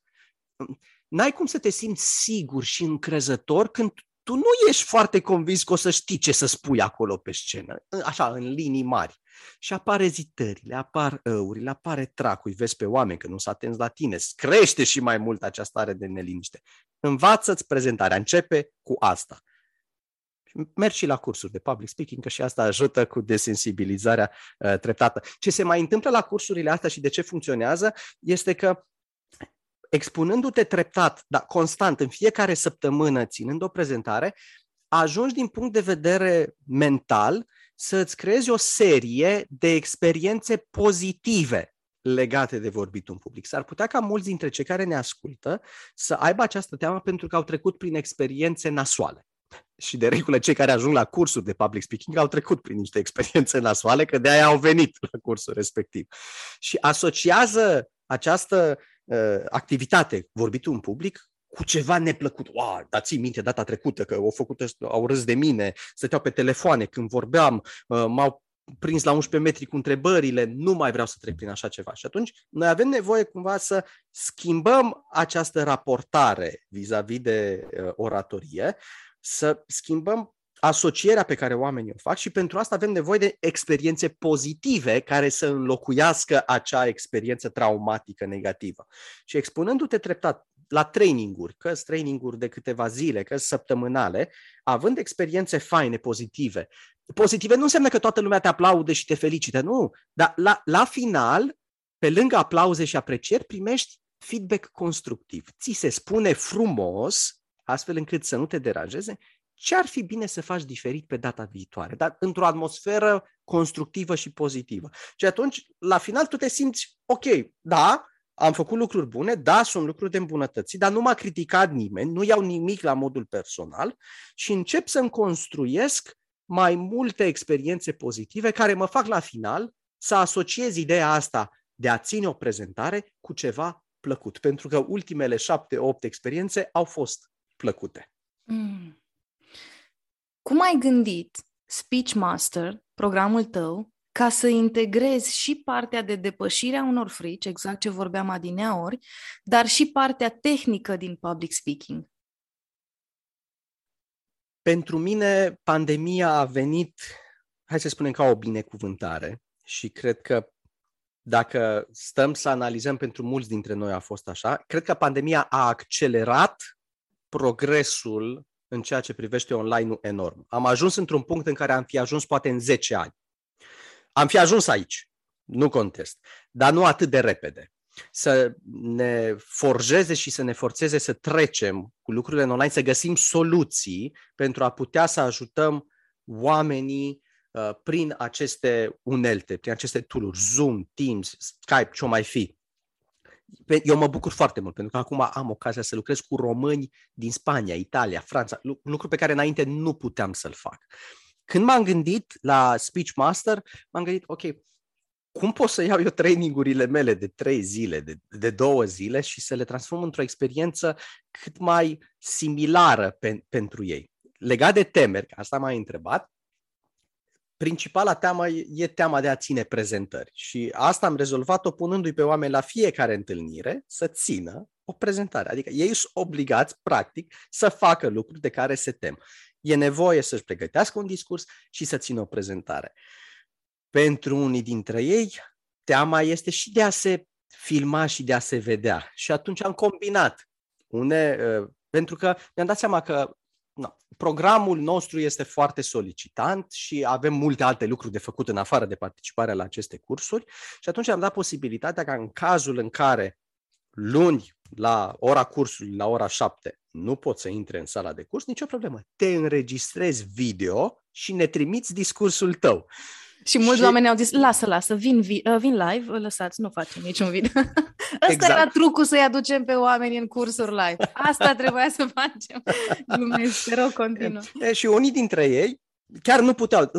N-ai cum să te simți sigur și încrezător când tu nu ești foarte convins că o să știi ce să spui acolo pe scenă. Așa, în linii mari. Și apar ezitările, apar răurile, apare tracul. Vezi pe oameni că nu s-a atenți la tine. Crește și mai mult această stare de neliniște. Învață-ți prezentarea. Începe cu asta. Mergi și la cursuri de public speaking, că și asta ajută cu desensibilizarea treptată. Ce se mai întâmplă la cursurile astea și de ce funcționează este că expunându-te treptat, dar constant, în fiecare săptămână, ținând o prezentare, ajungi din punct de vedere mental să îți creezi o serie de experiențe pozitive legate de vorbitul în public. S-ar putea ca mulți dintre cei care ne ascultă să aibă această teamă pentru că au trecut prin experiențe nasoale. Și de regulă cei care ajung la cursuri de public speaking au trecut prin niște experiențe nasoale, că de-aia au venit la cursul respectiv. Și asociază această activitate, vorbitul în public, cu ceva neplăcut. Wow, dar ții minte data trecută că au râs de mine, stăteau pe telefoane când vorbeam, m-au prins la 11 metri cu întrebările, nu mai vreau să trec prin așa ceva. Și atunci noi avem nevoie cumva să schimbăm această raportare vis-a-vis de oratorie, să schimbăm asocierea pe care oamenii o fac și pentru asta avem nevoie de experiențe pozitive care să înlocuiască acea experiență traumatică negativă. Și expunându-te treptat la traininguri, că-s traininguri de câteva zile, că-s săptămânale, având experiențe faine, pozitive. Pozitive nu înseamnă că toată lumea te aplaude și te felicită, nu, dar la final, pe lângă aplauze și aprecieri, primești feedback constructiv. Ți se spune frumos, astfel încât să nu te deranjeze, ce ar fi bine să faci diferit pe data viitoare, dar într-o atmosferă constructivă și pozitivă. Și atunci, la final, tu te simți, ok, da, am făcut lucruri bune, da, sunt lucruri de îmbunătățit, dar nu m-a criticat nimeni, nu iau nimic la modul personal și încep să-mi construiesc mai multe experiențe pozitive care mă fac la final să asociez ideea asta de a ține o prezentare cu ceva plăcut, pentru că ultimele 7-8 experiențe au fost plăcute. Mm. Cum ai gândit Speechmaster, programul tău, ca să integrezi și partea de depășire a unor frici, exact ce vorbeam adineaori, dar și partea tehnică din public speaking? Pentru mine, pandemia a venit, hai să spunem, ca o binecuvântare și cred că dacă stăm să analizăm, pentru mulți dintre noi a fost așa, cred că pandemia a accelerat progresul în ceea ce privește online-ul enorm. Am ajuns într-un punct în care am fi ajuns poate în 10 ani. Am fi ajuns aici, nu contest, dar nu atât de repede. Să ne forjeze și să ne forțeze să trecem cu lucrurile în online, să găsim soluții pentru a putea să ajutăm oamenii prin aceste unelte, prin aceste tool-uri, Zoom, Teams, Skype, ce-o mai fi. Eu mă bucur foarte mult, pentru că acum am ocazia să lucrez cu români din Spania, Italia, Franța, lucruri pe care înainte nu puteam să-l fac. Când m-am gândit la Speechmaster, m-am gândit, ok, cum pot să iau eu trainingurile mele de 3 zile, de 2 zile și să le transform într-o experiență cât mai similară pentru ei? Legat de temeri, că asta m-a întrebat, principala teamă e teama de a ține prezentări și asta am rezolvat-o punându-i pe oameni la fiecare întâlnire să țină o prezentare. Adică ei sunt obligați, practic, să facă lucruri de care se tem. E nevoie să-și pregătească un discurs și să țină o prezentare. Pentru unii dintre ei, teama este și de a se filma și de a se vedea. Și atunci am combinat. Pentru că mi-am dat seama că programul nostru este foarte solicitant și avem multe alte lucruri de făcut în afară de participarea la aceste cursuri și atunci am dat posibilitatea ca în cazul în care luni la ora cursului, la ora 7, nu poți să intri în sala de curs, nicio problemă. Te înregistrezi video și ne trimiți discursul tău. Și mulți oameni au zis, lasă, vin live, lăsați, nu facem niciun video. Ăsta exact. Era trucul să-i aducem pe oameni în cursuri live. Asta trebuia să facem. Lumezi, te rog, continuă. Și unii dintre ei chiar nu puteau,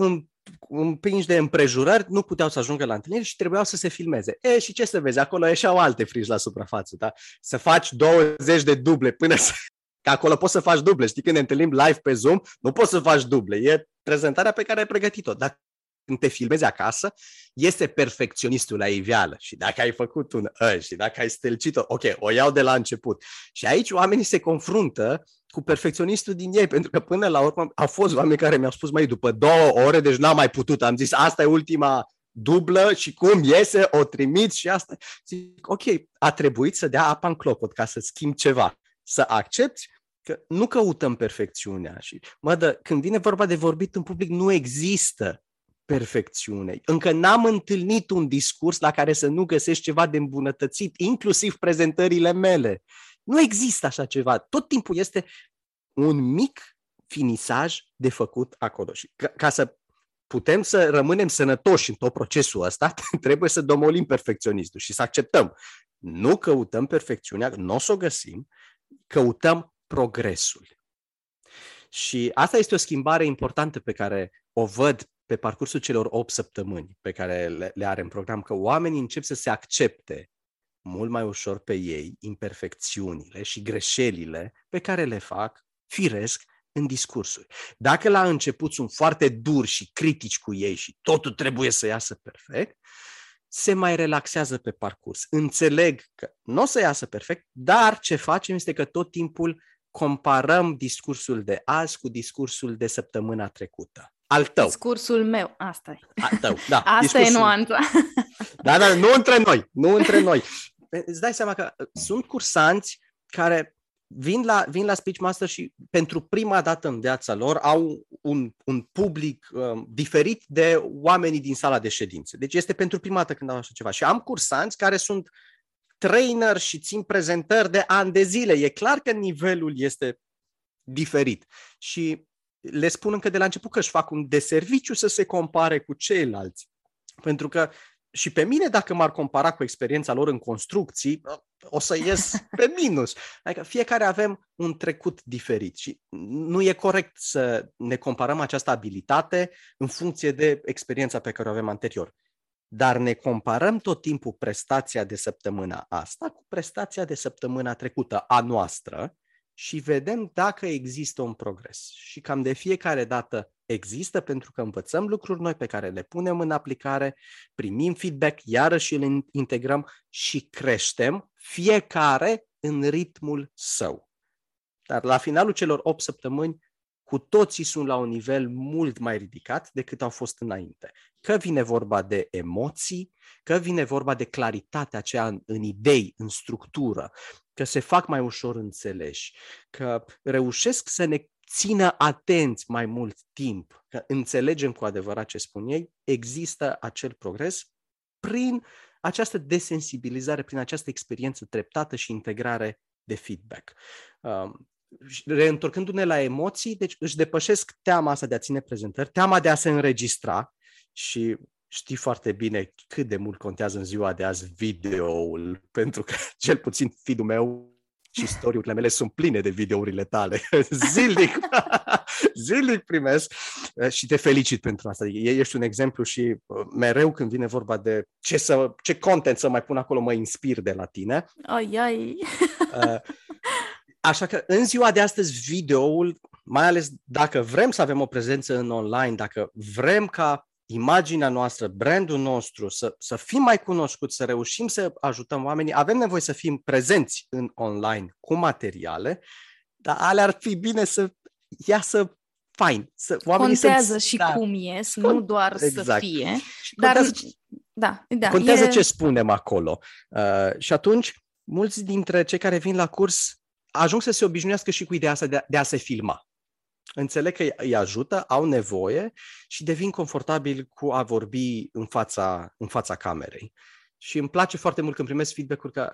împinși de împrejurări, nu puteau să ajungă la întâlniri și trebuiau să se filmeze. Și ce să vezi, acolo ieșeau alte frici la suprafață, da? Să faci 20 de duble până să... Că acolo poți să faci duble. Știi, când ne întâlnim live pe Zoom, nu poți să faci duble. E prezentarea pe care ai pregătit-o. Dar când te filmezi acasă, este perfecționistul la iveală. Și dacă ai făcut și dacă ai stelcit-o, ok, o iau de la început. Și aici oamenii se confruntă cu perfecționistul din ei, pentru că până la urmă au fost oameni care mi-au spus, după 2 ore, deci n-am mai putut, am zis, asta e ultima dublă și cum iese, o trimit și asta. Zic, ok, a trebuit să dea apa în clopot ca să schimb ceva, să accepti că nu căutăm perfecțiunea. Și, când vine vorba de vorbit în public, nu există perfecțiune. Încă n-am întâlnit un discurs la care să nu găsești ceva de îmbunătățit, inclusiv prezentările mele. Nu există așa ceva. Tot timpul este un mic finisaj de făcut acolo. Și ca să putem să rămânem sănătoși în tot procesul ăsta, trebuie să domolim perfecționismul și să acceptăm. Nu căutăm perfecțiunea, nu o să o găsim, căutăm progresul. Și asta este o schimbare importantă pe care o văd pe parcursul celor 8 săptămâni pe care le are în program, că oamenii încep să se accepte mult mai ușor pe ei imperfecțiunile și greșelile pe care le fac, firesc, în discursuri. Dacă la început sunt foarte duri și critici cu ei și totul trebuie să iasă perfect, se mai relaxează pe parcurs. Înțeleg că nu o să iasă perfect, dar ce facem este că tot timpul comparăm discursul de azi cu discursul de săptămâna trecută. Al tău. Discursul meu, asta e. Al tău, da. Asta discursul... e nuanța. Da, dar nu între noi, nu între noi. Îți dai seama că sunt cursanți care vin la Speechmaster și pentru prima dată în viața lor au un public diferit de oamenii din sala de ședințe. Deci este pentru prima dată când au așa ceva. Și am cursanți care sunt trainer și țin prezentări de ani de zile. E clar că nivelul este diferit. Și le spun încă de la început că își fac un deserviciu să se compare cu ceilalți. Pentru că și pe mine, dacă m-ar compara cu experiența lor în construcții, o să ies pe minus. Adică fiecare avem un trecut diferit și nu e corect să ne comparăm această abilitate în funcție de experiența pe care o avem anterior. Dar ne comparăm tot timpul prestația de săptămâna asta cu prestația de săptămâna trecută a noastră și vedem dacă există un progres. Și cam de fiecare dată există, pentru că învățăm lucruri noi pe care le punem în aplicare, primim feedback, iarăși îl integrăm și creștem fiecare în ritmul său. Dar la finalul celor 8 săptămâni, cu toții sunt la un nivel mult mai ridicat decât au fost înainte. Că vine vorba de emoții, că vine vorba de claritatea aceea în idei, în structură, că se fac mai ușor înțeleși, că reușesc să ne țină atenți mai mult timp, că înțelegem cu adevărat ce spun ei, există acel progres prin această desensibilizare, prin această experiență treptată și integrare de feedback. Reîntorcându-ne la emoții, deci își depășesc teama asta de a ține prezentări, teama de a se înregistra și știi foarte bine cât de mult contează în ziua de azi video-ul, pentru că cel puțin feed-ul meu și story-urile mele sunt pline de videourile tale. Zilnic primesc și te felicit pentru asta. Ești un exemplu și mereu când vine vorba de ce content să mai pun acolo, mă inspir de la tine. Așa că în ziua de astăzi videoul, mai ales dacă vrem să avem o prezență în online, dacă vrem ca imaginea noastră, brandul nostru, să fim mai cunoscuți, să reușim să ajutăm oamenii. Avem nevoie să fim prezenți în online cu materiale, dar alea ar fi bine să iasă fain. Contează și cum ies, nu doar să fie. Contează ce spunem acolo. Și atunci, mulți dintre cei care vin la curs ajung să se obișnuiască și cu ideea asta de a se filma. Înțeleg că îi ajută, au nevoie și devin confortabil cu a vorbi în fața camerei. Și îmi place foarte mult când primesc feedback-uri că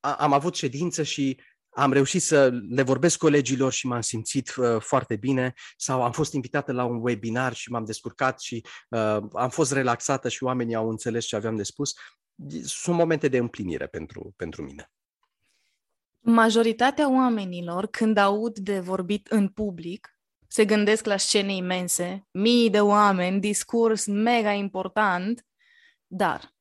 am avut ședință și am reușit să le vorbesc colegilor și m-am simțit foarte bine, sau am fost invitată la un webinar și m-am descurcat și am fost relaxată și oamenii au înțeles ce aveam de spus. Sunt momente de împlinire pentru mine. Majoritatea oamenilor, când aud de vorbit în public, se gândesc la scene imense, mii de oameni, discurs mega important, dar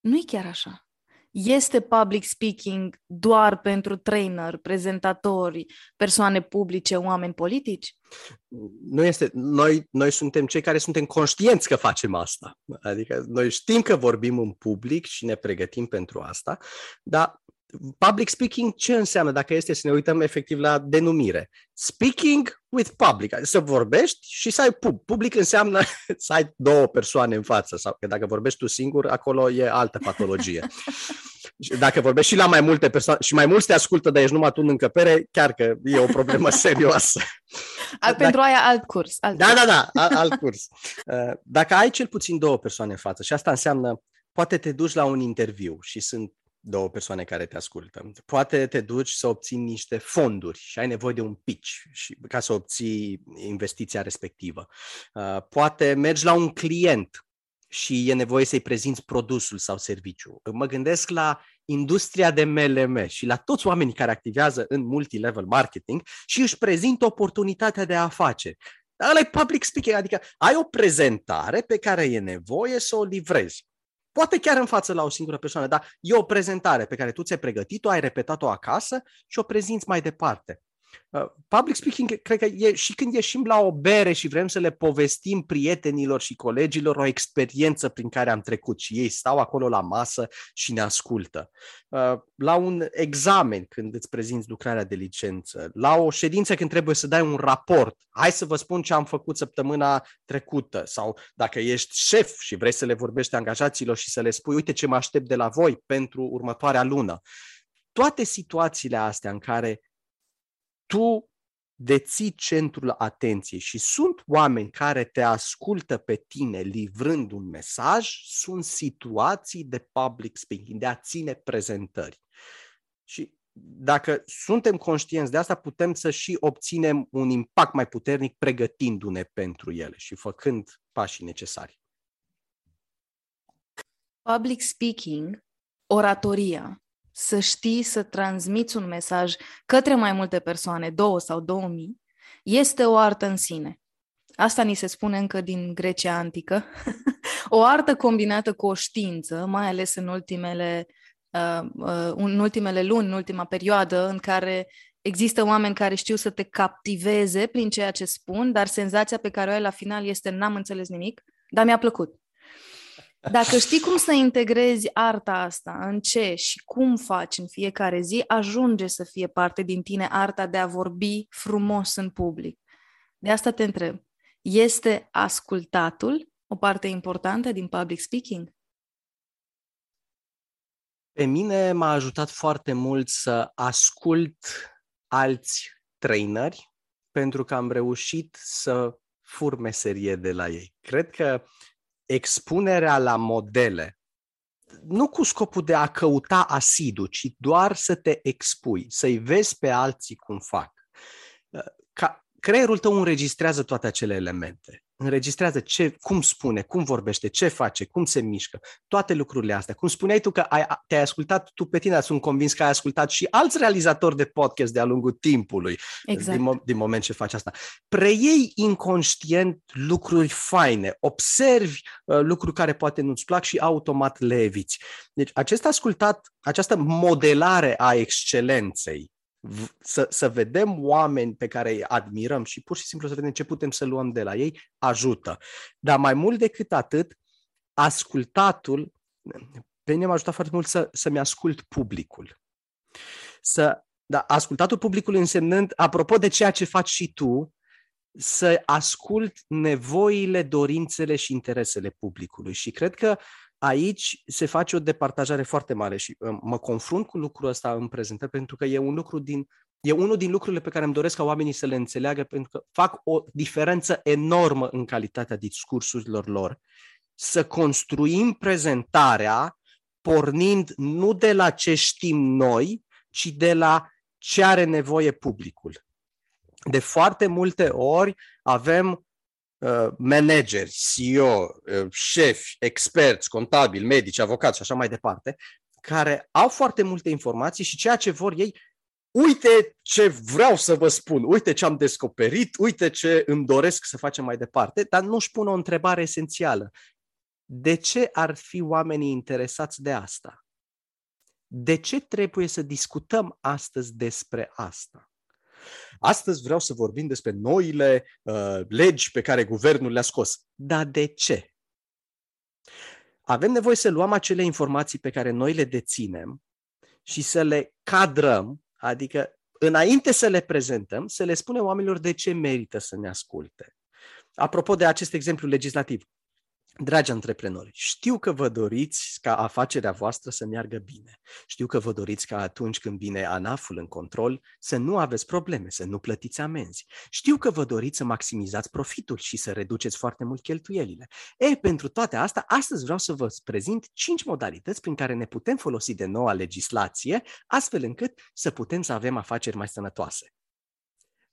nu-i chiar așa. Este public speaking doar pentru trainer, prezentatori, persoane publice, oameni politici? Nu este. Noi suntem cei care suntem conștienți că facem asta. Adică noi știm că vorbim în public și ne pregătim pentru asta, dar public speaking ce înseamnă dacă este să ne uităm efectiv la denumire? Speaking with public, să vorbești și să ai public. Public înseamnă să ai două persoane în față, sau că dacă vorbești tu singur, acolo e altă patologie. Dacă vorbești și la mai multe persoane și mai mulți te ascultă, dar ești numai tu în încăpere, chiar că e o problemă serioasă. Pentru aia alt curs. Alt curs. Dacă ai cel puțin două persoane în față și asta înseamnă, poate te duci la un interviu și sunt două persoane care te ascultă. Poate te duci să obții niște fonduri și ai nevoie de un pitch ca să obții investiția respectivă. Poate mergi la un client și e nevoie să-i prezinți produsul sau serviciul. Mă gândesc la industria de MLM și la toți oamenii care activează în multilevel marketing și își prezintă oportunitatea de afaceri. Ăla e public speaking, adică ai o prezentare pe care e nevoie să o livrezi. Poate chiar în față la o singură persoană, dar e o prezentare pe care tu ți-ai pregătit-o, ai repetat-o acasă și o prezinți mai departe. Public speaking, cred că e și când ieșim la o bere și vrem să le povestim prietenilor și colegilor o experiență prin care am trecut și ei stau acolo la masă și ne ascultă. La un examen când îți prezinți lucrarea de licență, la o ședință când trebuie să dai un raport, hai să vă spun ce am făcut săptămâna trecută, sau dacă ești șef și vrei să le vorbești angajaților și să le spui uite ce mă aștept de la voi pentru următoarea lună. Toate situațiile astea în care tu deții centrul atenției și sunt oameni care te ascultă pe tine livrând un mesaj, sunt situații de public speaking, de a ține prezentări. Și dacă suntem conștienți de asta, putem să și obținem un impact mai puternic pregătindu-ne pentru ele și făcând pașii necesari. Public speaking, oratoria. Să știi să transmiți un mesaj către mai multe persoane, 2 sau 2000, este o artă în sine. Asta ni se spune încă din Grecia antică. O artă combinată cu o știință, mai ales în ultimele luni, în ultima perioadă, în care există oameni care știu să te captiveze prin ceea ce spun, dar senzația pe care o ai la final este n-am înțeles nimic, dar mi-a plăcut. Dacă știi cum să integrezi arta asta, în ce și cum faci în fiecare zi, ajunge să fie parte din tine arta de a vorbi frumos în public. De asta te întreb. Este ascultatul o parte importantă din public speaking? Pe mine m-a ajutat foarte mult să ascult alți traineri pentru că am reușit să fur meserie de la ei. Cred că expunerea la modele, nu cu scopul de a căuta asidu, ci doar să te expui, să-i vezi pe alții cum fac. Creierul tău înregistrează toate acele elemente. Înregistrează cum spune, cum vorbește, ce face, cum se mișcă, toate lucrurile astea. Cum spuneai tu că te-ai ascultat tu pe tine, sunt convins că ai ascultat și alți realizatori de podcast de-a lungul timpului, exact. Din moment ce faci asta. Preiei inconștient lucruri faine, observi lucruri care poate nu-ți plac și automat le eviți. Deci acest ascultat, această modelare a excelenței, să vedem oameni pe care îi admirăm și pur și simplu să vedem ce putem să luăm de la ei, ajută. Dar mai mult decât atât, ascultatul, pe mine m-a ajutat foarte mult să-mi ascult publicul. Ascultatul publicului însemnând, apropo de ceea ce faci și tu, să ascult nevoile, dorințele și interesele publicului. Și cred că aici se face o departajare foarte mare și mă confrunt cu lucrul ăsta în prezentări pentru că e unul din lucrurile pe care îmi doresc ca oamenii să le înțeleagă pentru că fac o diferență enormă în calitatea discursurilor lor. Să construim prezentarea pornind nu de la ce știm noi, ci de la ce are nevoie publicul. De foarte multe ori avem manageri, CEO, șefi, experți, contabili, medici, avocați și așa mai departe, care au foarte multe informații și ceea ce vor ei, uite ce vreau să vă spun, uite ce am descoperit, uite ce îmi doresc să facem mai departe, dar nu-și pun o întrebare esențială. De ce ar fi oamenii interesați de asta? De ce trebuie să discutăm astăzi despre asta? Astăzi vreau să vorbim despre noile legi pe care guvernul le-a scos. Dar de ce? Avem nevoie să luăm acele informații pe care noi le deținem și să le cadrăm, adică înainte să le prezentăm, să le spunem oamenilor de ce merită să ne asculte. Apropo de acest exemplu legislativ, Dragi antreprenori, știu că vă doriți ca afacerea voastră să meargă bine. Știu că vă doriți ca atunci când vine ANAF-ul în control să nu aveți probleme, să nu plătiți amenzi. Știu că vă doriți să maximizați profitul și să reduceți foarte mult cheltuielile. Ei, pentru toate astea, astăzi vreau să vă prezint 5 modalități prin care ne putem folosi de noua legislație, astfel încât să putem să avem afaceri mai sănătoase.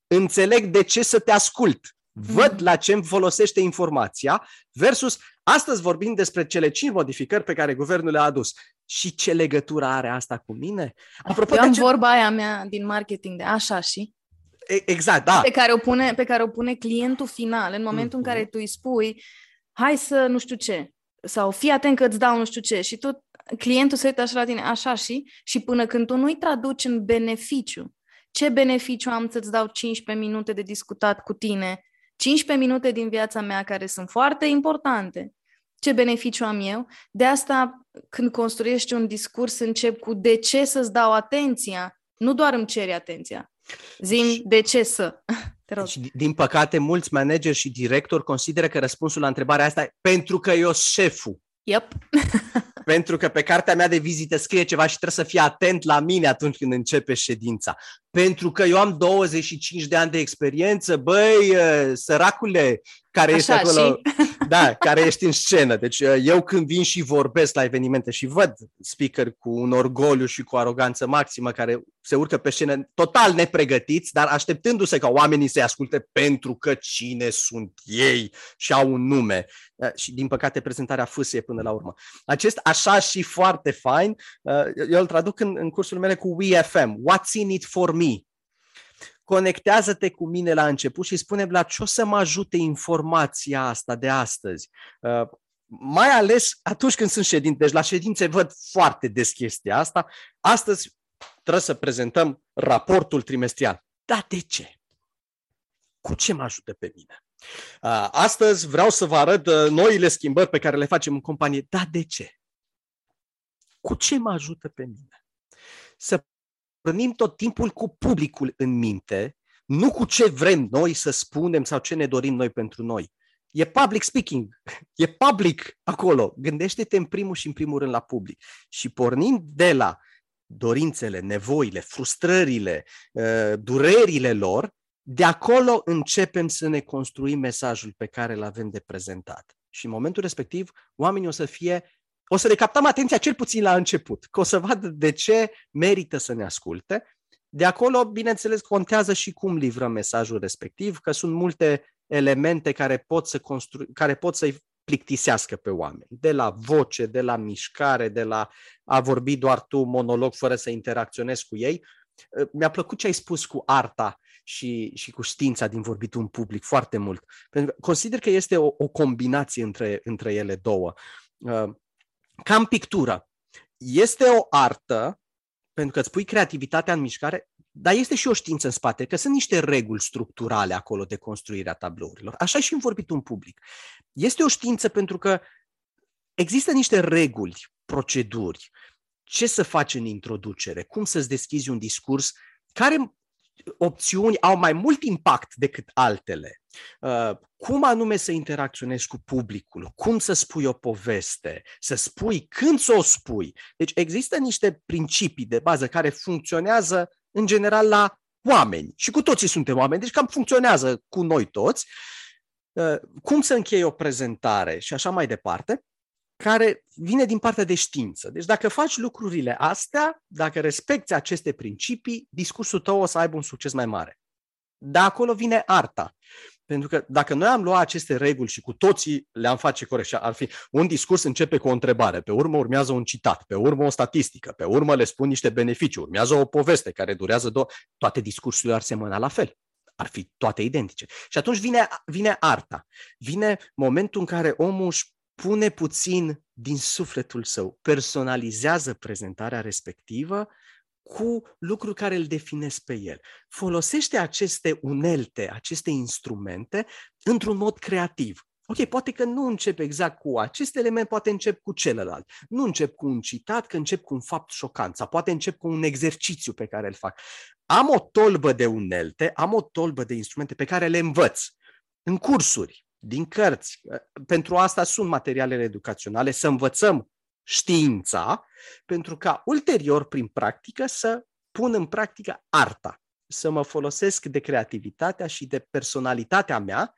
Înțeleg de ce să te ascult. Văd la ce îmi folosește informația versus astăzi vorbim despre cele 5 modificări pe care guvernul le-a adus. Și ce legătură are asta cu mine? Apropo, eu am vorba aia mea din marketing de așa și... Exact, da. Pe care o pune clientul final în momentul în care tu îi spui hai să nu știu ce sau fii atent că îți dau nu știu ce și tot clientul se uită așa la tine așa și până când tu nu-i traduci în beneficiu. Ce beneficiu am să-ți dau 15 minute de discutat cu tine? 15 minute din viața mea care sunt foarte importante. Ce beneficiu am eu? De asta, când construiești un discurs, încep cu de ce să-ți dau atenția. Nu doar îmi ceri atenția. Zi-mi de ce să... Deci, din păcate, mulți manageri și directori consideră că răspunsul la întrebarea asta e pentru că eu sunt șeful. Yep. Pentru că pe cartea mea de vizită scrie ceva și trebuie să fii atent la mine atunci când începe ședința. Pentru că eu am 25 de ani de experiență, băi, săracule, care ești acolo, da, care ești în scenă. Deci eu când vin și vorbesc la evenimente și văd speaker cu un orgoliu și cu aroganță maximă care se urcă pe scenă total nepregătiți, dar așteptându-se ca oamenii să-i asculte pentru că cine sunt ei și au un nume. Și din păcate prezentarea fâsâie până la urmă. Acest așa și foarte fain, eu îl traduc în cursul meu cu WeFM, What's in it for me? Conectează-te cu mine la început și spune-mi la ce o să mă ajute informația asta de astăzi. Mai ales atunci când sunt ședințe. Deci la ședințe văd foarte des chestia asta. Astăzi trebuie să prezentăm raportul trimestrial. Dar de ce? Cu ce mă ajută pe mine? Astăzi vreau să vă arăt noile schimbări pe care le facem în companie. Dar de ce? Cu ce mă ajută pe mine? Să pornim tot timpul cu publicul în minte, nu cu ce vrem noi să spunem sau ce ne dorim noi pentru noi. E public speaking, e public acolo. Gândește-te în primul și în primul rând la public. Și pornind de la dorințele, nevoile, frustrările, durerile lor, de acolo începem să ne construim mesajul pe care îl avem de prezentat. Și în momentul respectiv, oamenii o să le captăm atenția cel puțin la început, că o să vadă de ce merită să ne asculte. De acolo, bineînțeles, contează și cum livrăm mesajul respectiv, că sunt multe elemente care pot să-i plictisească pe oameni. De la voce, de la mișcare, de la a vorbi doar tu monolog fără să interacționezi cu ei. Mi-a plăcut ce ai spus cu arta și cu știința din vorbitul în public foarte mult. Pentru că consider că este o combinație între ele două. Ca în pictură. Este o artă, pentru că îți pui creativitatea în mișcare, dar este și o știință în spate, că sunt niște reguli structurale acolo de construirea tablourilor. Așa și în vorbitul în public. Este o știință pentru că există niște reguli, proceduri, ce să faci în introducere, cum să-ți deschizi un discurs, care opțiuni au mai mult impact decât altele. Cum anume să interacționezi cu publicul, cum să spui o poveste, să spui când să o spui. Deci există niște principii de bază care funcționează în general la oameni și cu toții suntem oameni, deci cam funcționează cu noi toți. Cum să închei o prezentare și așa mai departe, care vine din partea de știință. Deci dacă faci lucrurile astea, dacă respecti aceste principii, discursul tău o să aibă un succes mai mare. Dar acolo vine arta. Pentru că dacă noi am luat aceste reguli și cu toții le-am face corect și ar fi un discurs începe cu o întrebare, pe urmă urmează un citat, pe urmă o statistică, pe urmă le spun niște beneficii, urmează o poveste care durează toate discursurile ar semăna la fel. Ar fi toate identice. Și atunci vine arta. Vine momentul în care omul își pune puțin din sufletul său, personalizează prezentarea respectivă cu lucruri care îl definesc pe el. Folosește aceste unelte, aceste instrumente, într-un mod creativ. Ok, poate că nu încep exact cu acest element, poate încep cu celălalt. Nu încep cu un citat, că încep cu un fapt șocant, sau poate încep cu un exercițiu pe care îl fac. Am o tolbă de unelte, am o tolbă de instrumente pe care le învăț în cursuri, din cărți. Pentru asta sunt materialele educaționale, să învățăm știința, pentru ca ulterior, prin practică, să pun în practică arta, să mă folosesc de creativitatea și de personalitatea mea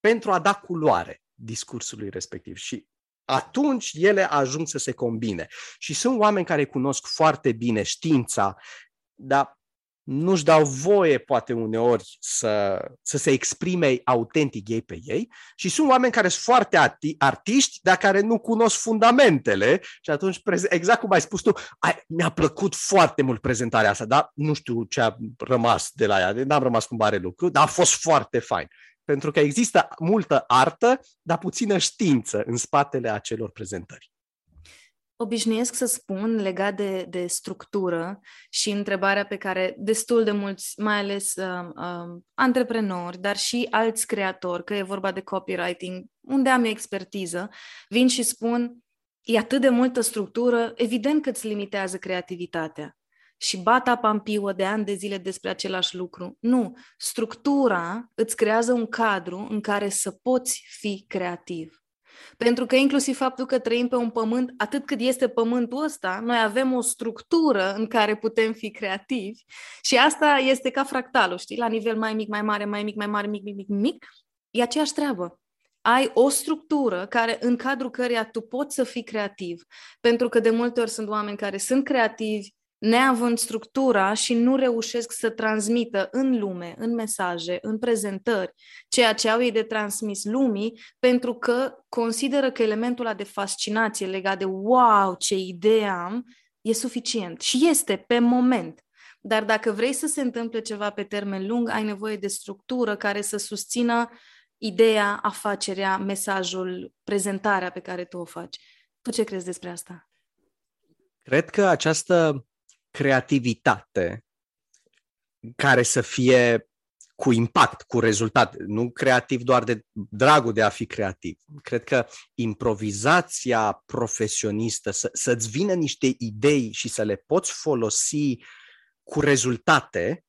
pentru a da culoare discursului respectiv. Și atunci ele ajung să se combine. Și sunt oameni care cunosc foarte bine știința, dar nu-și dau voie, poate uneori, să se exprime autentic ei pe ei. Și sunt oameni care sunt foarte artiști, dar care nu cunosc fundamentele. Și atunci, exact cum ai spus tu, mi-a plăcut foarte mult prezentarea asta, dar nu știu ce a rămas de la ea, n-am rămas cu mare lucru, dar a fost foarte fain. Pentru că există multă artă, dar puțină știință în spatele acelor prezentări. Obișnuiesc să spun, legat de structură și întrebarea pe care destul de mulți, mai ales antreprenori, dar și alți creatori, că e vorba de copywriting, unde am eu expertiză, vin și spun, e atât de multă structură, evident că îți limitează creativitatea. Și bat apa în piuă de ani de zile despre același lucru. Nu, structura îți creează un cadru în care să poți fi creativ. Pentru că inclusiv faptul că trăim pe un pământ, atât cât este pământul ăsta, noi avem o structură în care putem fi creativi și asta este ca fractalul, știi? La nivel mai mic, mai mare, mai mic, mai mare, mic, mic, mic, mic, e aceeași treabă. Ai o structură care, în cadrul căreia tu poți să fii creativ. Pentru că de multe ori sunt oameni care sunt creativi neavând structura și nu reușesc să transmită în lume, în mesaje, în prezentări, ceea ce au ei de transmis lumii, pentru că consideră că elementul ăla de fascinație legat de wow, ce idee am, e suficient. Și este pe moment. Dar dacă vrei să se întâmple ceva pe termen lung, ai nevoie de structură care să susțină ideea, afacerea, mesajul, prezentarea pe care tu o faci. Tu ce crezi despre asta? Cred că această creativitate care să fie cu impact, cu rezultat, nu creativ doar de dragul de a fi creativ. Cred că improvizația profesionistă, să-ți vină niște idei și să le poți folosi cu rezultate,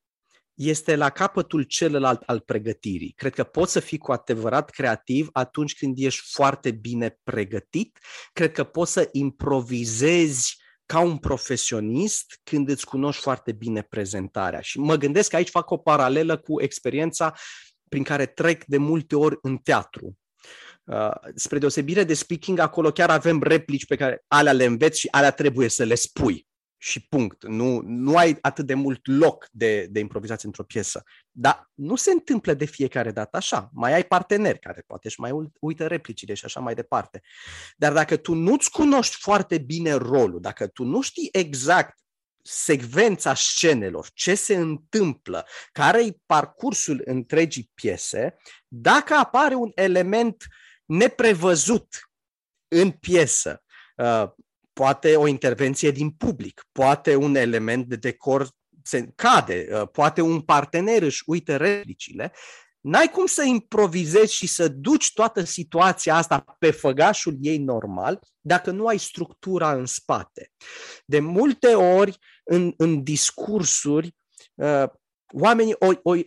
este la capătul celălalt al pregătirii. Cred că poți să fii cu adevărat creativ atunci când ești foarte bine pregătit. Cred că poți să improvizezi ca un profesionist când îți cunoști foarte bine prezentarea. Și mă gândesc că aici fac o paralelă cu experiența prin care trec de multe ori în teatru. Spre deosebire de speaking, acolo chiar avem replici pe care alea le înveți și alea trebuie să le spui. Și punct. Nu ai atât de mult loc de improvizație într-o piesă. Dar nu se întâmplă de fiecare dată așa. Mai ai parteneri care poate își mai uită replicile și așa mai departe. Dar dacă tu nu-ți cunoști foarte bine rolul, dacă tu nu știi exact secvența scenelor, ce se întâmplă, care-i parcursul întregii piese, dacă apare un element neprevăzut în piesă, poate o intervenție din public, poate un element de decor se cade, poate un partener își uită replicile, n-ai cum să improvizezi și să duci toată situația asta pe făgașul ei normal dacă nu ai structura în spate. De multe ori în discursuri, oamenii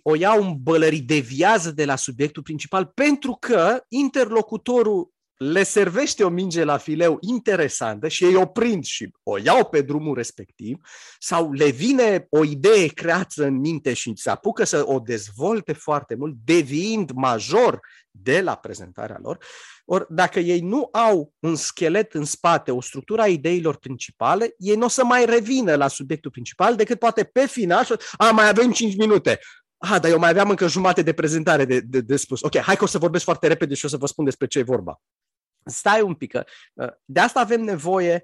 o iau în bălării, deviază de la subiectul principal pentru că interlocutorul le servește o minge la fileu interesantă și ei o prind și o iau pe drumul respectiv sau le vine o idee creată în minte și se apucă să o dezvolte foarte mult, deviind major de la prezentarea lor. Or, dacă ei nu au un schelet în spate, o structură a ideilor principale, ei nu o să mai revină la subiectul principal decât poate pe final, mai avem 5 minute. Dar eu mai aveam încă jumate de prezentare de spus. Ok, hai că o să vorbesc foarte repede și o să vă spun despre ce e vorba. Stai un pic, de asta avem nevoie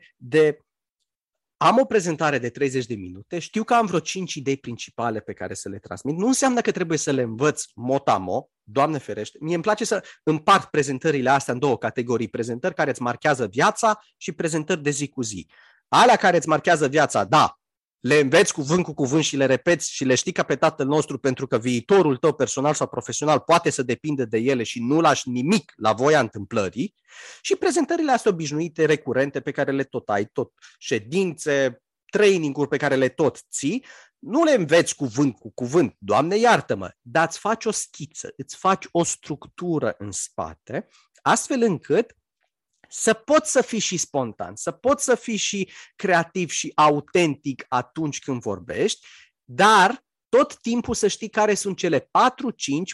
am o prezentare de 30 de minute, știu că am vreo 5 idei principale pe care să le transmit, nu înseamnă că trebuie să le învăț mot-a-mot, Doamne ferește, mie îmi place să împart prezentările astea în două categorii, prezentări care îți marchează viața și prezentări de zi cu zi. Alea care îți marchează viața, da, le înveți cuvânt cu cuvânt și le repeți și le știi ca pe Tatăl nostru pentru că viitorul tău personal sau profesional poate să depinde de ele și nu lași nimic la voia întâmplării. Și prezentările astea obișnuite, recurente, pe care le tot ai, tot ședințe, training-uri pe care le tot ții, nu le înveți cuvânt cu cuvânt, Doamne iartă-mă, dar îți faci o schiță, îți faci o structură în spate, astfel încât să poți să fii și spontan, să poți să fii și creativ și autentic atunci când vorbești, dar tot timpul să știi care sunt cele 4-5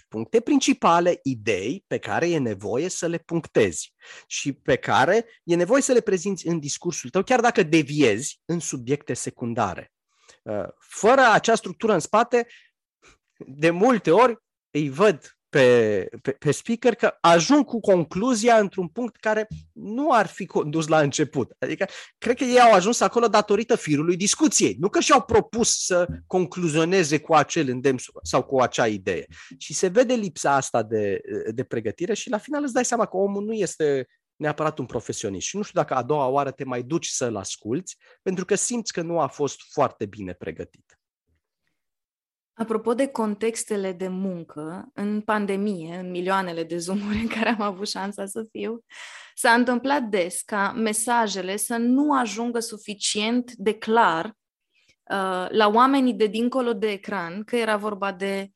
puncte principale, idei pe care e nevoie să le punctezi și pe care e nevoie să le prezinți în discursul tău, chiar dacă deviezi în subiecte secundare. Fără acea structură în spate, de multe ori îi văd pe speaker că ajung cu concluzia într-un punct care nu ar fi condus la început. Adică, cred că ei au ajuns acolo datorită firului discuției, nu că și-au propus să concluzioneze cu acel îndemn sau cu acea idee. Și se vede lipsa asta de pregătire și la final îți dai seama că omul nu este neapărat un profesionist. Și nu știu dacă a doua oară te mai duci să-l asculți, pentru că simți că nu a fost foarte bine pregătit. Apropo de contextele de muncă, în pandemie, în milioanele de Zoom-uri în care am avut șansa să fiu, s-a întâmplat des ca mesajele să nu ajungă suficient de clar la oamenii de dincolo de ecran, că era vorba de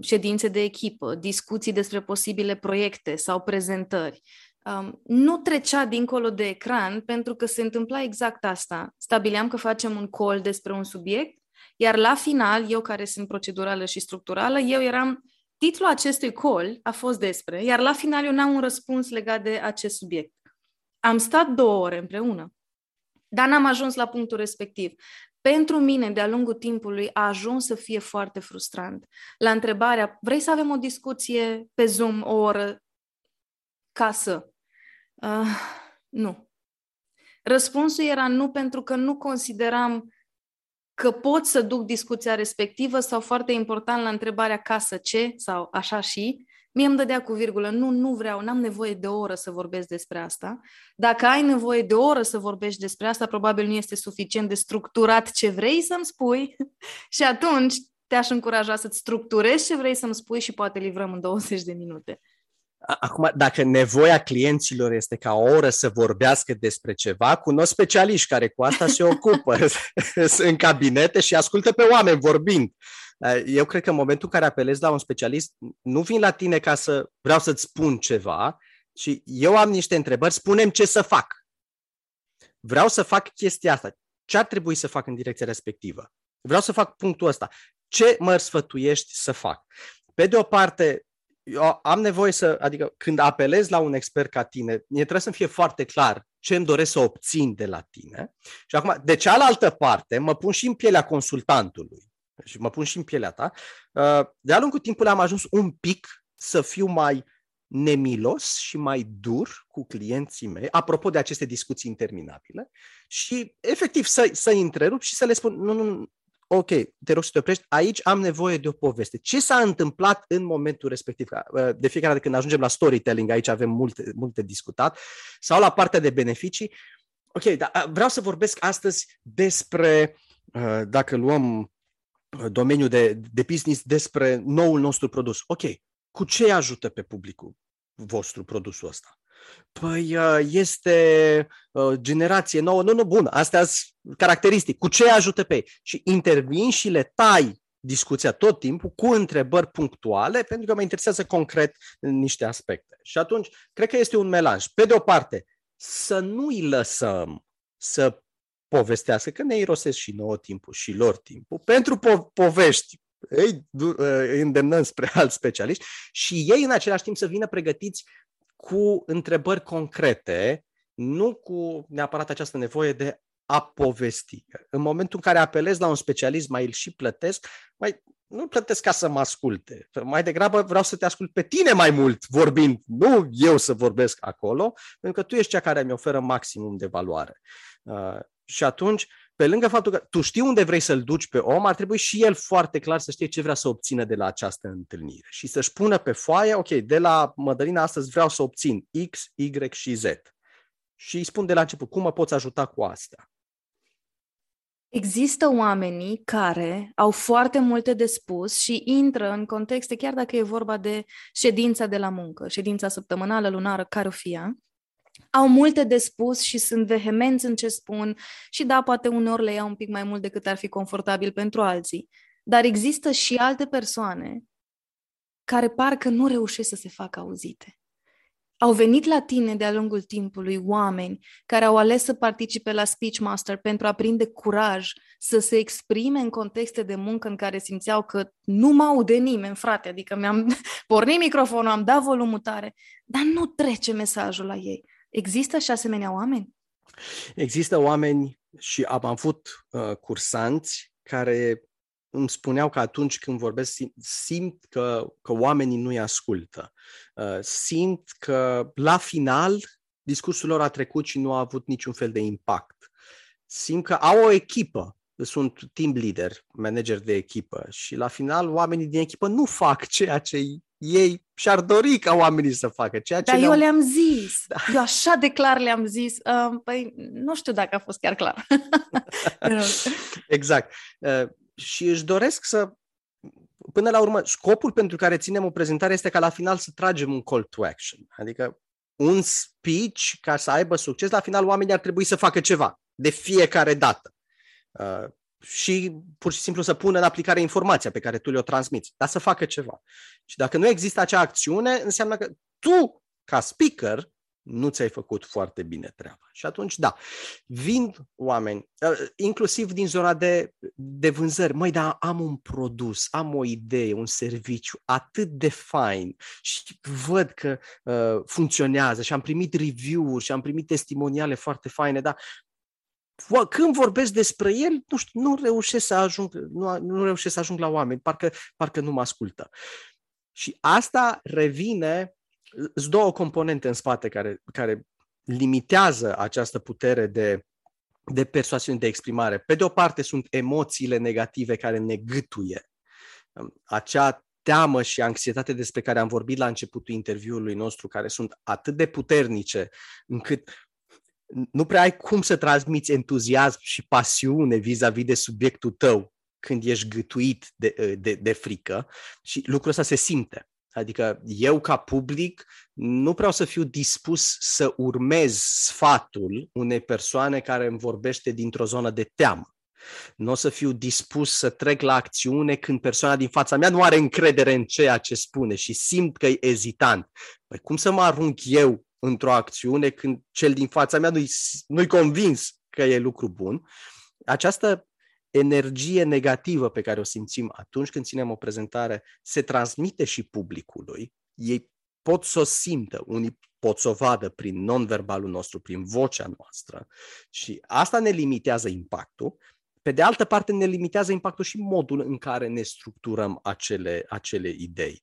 ședințe de echipă, discuții despre posibile proiecte sau prezentări. Nu trecea dincolo de ecran pentru că se întâmpla exact asta. Stabileam că facem un call despre un subiect, iar la final, eu care sunt procedurală și structurală, eu eram, titlul acestui call a fost despre, iar la final eu n-am un răspuns legat de acest subiect. Am stat 2 ore împreună, dar n-am ajuns la punctul respectiv. Pentru mine, de-a lungul timpului, a ajuns să fie foarte frustrant. La întrebarea, vrei să avem o discuție pe Zoom o oră ca să? Nu. Răspunsul era nu, pentru că nu consideram că pot să duc discuția respectivă sau, foarte important, la întrebarea casă ce sau așa și, mie îmi dădea cu virgulă, nu vreau, n-am nevoie de o oră să vorbesc despre asta. Dacă ai nevoie de o oră să vorbești despre asta, probabil nu este suficient de structurat ce vrei să-mi spui și atunci te-aș încuraja să-ți structurezi ce vrei să-mi spui și poate livrăm în 20 de minute. Acum, dacă nevoia clienților este ca o oră să vorbească despre ceva, cunosc specialiști care cu asta se ocupă în cabinete și ascultă pe oameni vorbind. Eu cred că în momentul în care apelez la un specialist, nu vin la tine ca să vreau să-ți spun ceva, ci eu am niște întrebări, spune-mi ce să fac. Vreau să fac chestia asta. Ce ar trebui să fac în direcția respectivă? Vreau să fac punctul ăsta. Ce mă sfătuiești să fac? Pe de o parte, eu am nevoie să, adică când apelez la un expert ca tine, mie trebuie să-mi fie foarte clar ce îmi doresc să obțin de la tine. Și acum, de cealaltă parte, mă pun și în pielea consultantului și mă pun și în pielea ta. De-a lungul timpului am ajuns un pic să fiu mai nemilos și mai dur cu clienții mei, apropo de aceste discuții interminabile, și efectiv să-i întrerup și să le spun, nu, ok, te rog să te oprești, aici am nevoie de o poveste. Ce s-a întâmplat în momentul respectiv? De fiecare dată când ajungem la storytelling, aici avem multe discutat, sau la partea de beneficii. Ok, dar vreau să vorbesc astăzi despre, dacă luăm domeniul de business, despre noul nostru produs. Ok, cu ce ajută pe publicul vostru produsul ăsta? Păi este generație nouă, nu, bun, astea sunt caracteristici, cu ce ajută pe ei? Și intervin și le tai discuția tot timpul cu întrebări punctuale, pentru că mă interesează concret niște aspecte. Și atunci, cred că este un melanj. Pe de o parte, să nu-i lăsăm să povestească, că ne irosesc și nouă timpul și lor timpul, pentru povești. Îi îndemnăm spre alți specialiști și ei în același timp să vină pregătiți cu întrebări concrete, nu cu neapărat această nevoie de a povesti. În momentul în care apelez la un specialist, mai îl și plătesc, nu plătesc ca să mă asculte. Mai degrabă vreau să te ascult pe tine mai mult vorbind, nu eu să vorbesc acolo, pentru că tu ești cea care mi oferă maximum de valoare. Și atunci, pe lângă faptul că tu știi unde vrei să-l duci pe om, ar trebui și el foarte clar să știe ce vrea să obțină de la această întâlnire și să-și pună pe foaie, ok, de la Mădălina astăzi vreau să obțin X, Y și Z. Și îi spun de la început, cum mă poți ajuta cu asta? Există oamenii care au foarte multe de spus și intră în contexte, chiar dacă e vorba de ședința de la muncă, ședința săptămânală, lunară, care o fie, au multe de spus și sunt vehemenți în ce spun și da, poate uneori le iau un pic mai mult decât ar fi confortabil pentru alții. Dar există și alte persoane care parcă nu reușesc să se facă auzite. Au venit la tine de-a lungul timpului oameni care au ales să participe la Speechmaster pentru a prinde curaj să se exprime în contexte de muncă în care simțeau că nu mă aude nimeni, frate, adică mi-am pornit microfonul, am dat volumul tare, dar nu trece mesajul la ei. Există și asemenea oameni? Există oameni și am avut cursanți care îmi spuneau că atunci când vorbesc simt că oamenii nu-i ascultă. Simt că la final discursul lor a trecut și nu a avut niciun fel de impact. Simt că au o echipă, sunt team leader, manager de echipă și la final oamenii din echipă nu fac ceea ce ei și-ar dori ca oamenii să facă. Dar eu le-am zis, da. Eu așa de clar le-am zis, păi nu știu dacă a fost chiar clar. Exact. Și își doresc să, până la urmă, scopul pentru care ținem o prezentare este ca la final să tragem un call to action. Adică un speech, ca să aibă succes, la final oamenii ar trebui să facă ceva, de fiecare dată. Și pur și simplu să pună în aplicare informația pe care tu le-o transmiți, dar să facă ceva. Și dacă nu există acea acțiune, înseamnă că tu, ca speaker, nu ți-ai făcut foarte bine treaba. Și atunci, da, vin oameni, inclusiv din zona de vânzări. Măi, dar am un produs, am o idee, un serviciu atât de fain și văd că funcționează și am primit review-uri și am primit testimoniale foarte faine, dar când vorbesc despre el, nu știu, nu reușesc să ajung la oameni, parcă nu mă ascultă. Și asta revine. Sunt două componente în spate care limitează această putere de persoasiune, de exprimare. Pe de o parte sunt emoțiile negative care ne gâtuie. Acea teamă și anxietate despre care am vorbit la începutul interviului nostru, care sunt atât de puternice încât nu prea ai cum să transmiți entuziasm și pasiune vis-a-vis de subiectul tău când ești gâtuit de frică și lucrul ăsta se simte. Adică eu, ca public, nu vreau să fiu dispus să urmez sfatul unei persoane care îmi vorbește dintr-o zonă de teamă. Nu o să fiu dispus să trec la acțiune când persoana din fața mea nu are încredere în ceea ce spune și simt că e ezitant. Păi cum să mă arunc eu într-o acțiune când cel din fața mea nu-i convins că e lucru bun? Această energie negativă pe care o simțim atunci când ținem o prezentare se transmite și publicului. Ei pot să o simtă, unii pot să o vadă prin non-verbalul nostru, prin vocea noastră și asta ne limitează impactul. Pe de altă parte ne limitează impactul și modul în care ne structurăm acele idei.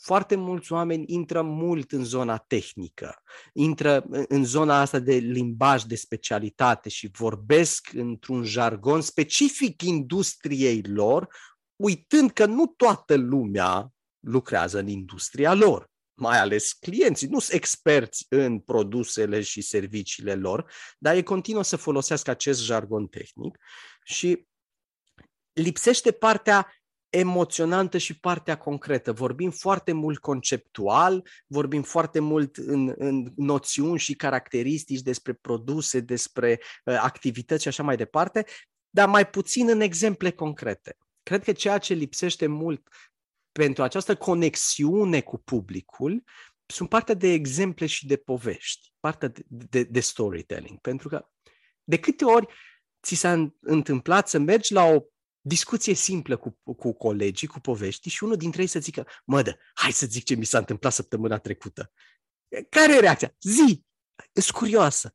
Foarte mulți oameni intră mult în zona tehnică, intră în zona asta de limbaj de specialitate și vorbesc într-un jargon specific industriei lor, uitând că nu toată lumea lucrează în industria lor, mai ales clienții, nu sunt experți în produsele și serviciile lor, dar ei continuă să folosească acest jargon tehnic și lipsește partea emoționantă și partea concretă. Vorbim foarte mult conceptual, vorbim foarte mult în noțiuni și caracteristici despre produse, despre activități și așa mai departe, dar mai puțin în exemple concrete. Cred că ceea ce lipsește mult pentru această conexiune cu publicul sunt partea de exemple și de povești, partea de storytelling, pentru că de câte ori ți s-a întâmplat să mergi la o discuție simplă cu colegii, cu povești și unul dintre ei să zică, hai să zic ce mi s-a întâmplat săptămâna trecută. Care e reacția? Zi! Ești curioasă.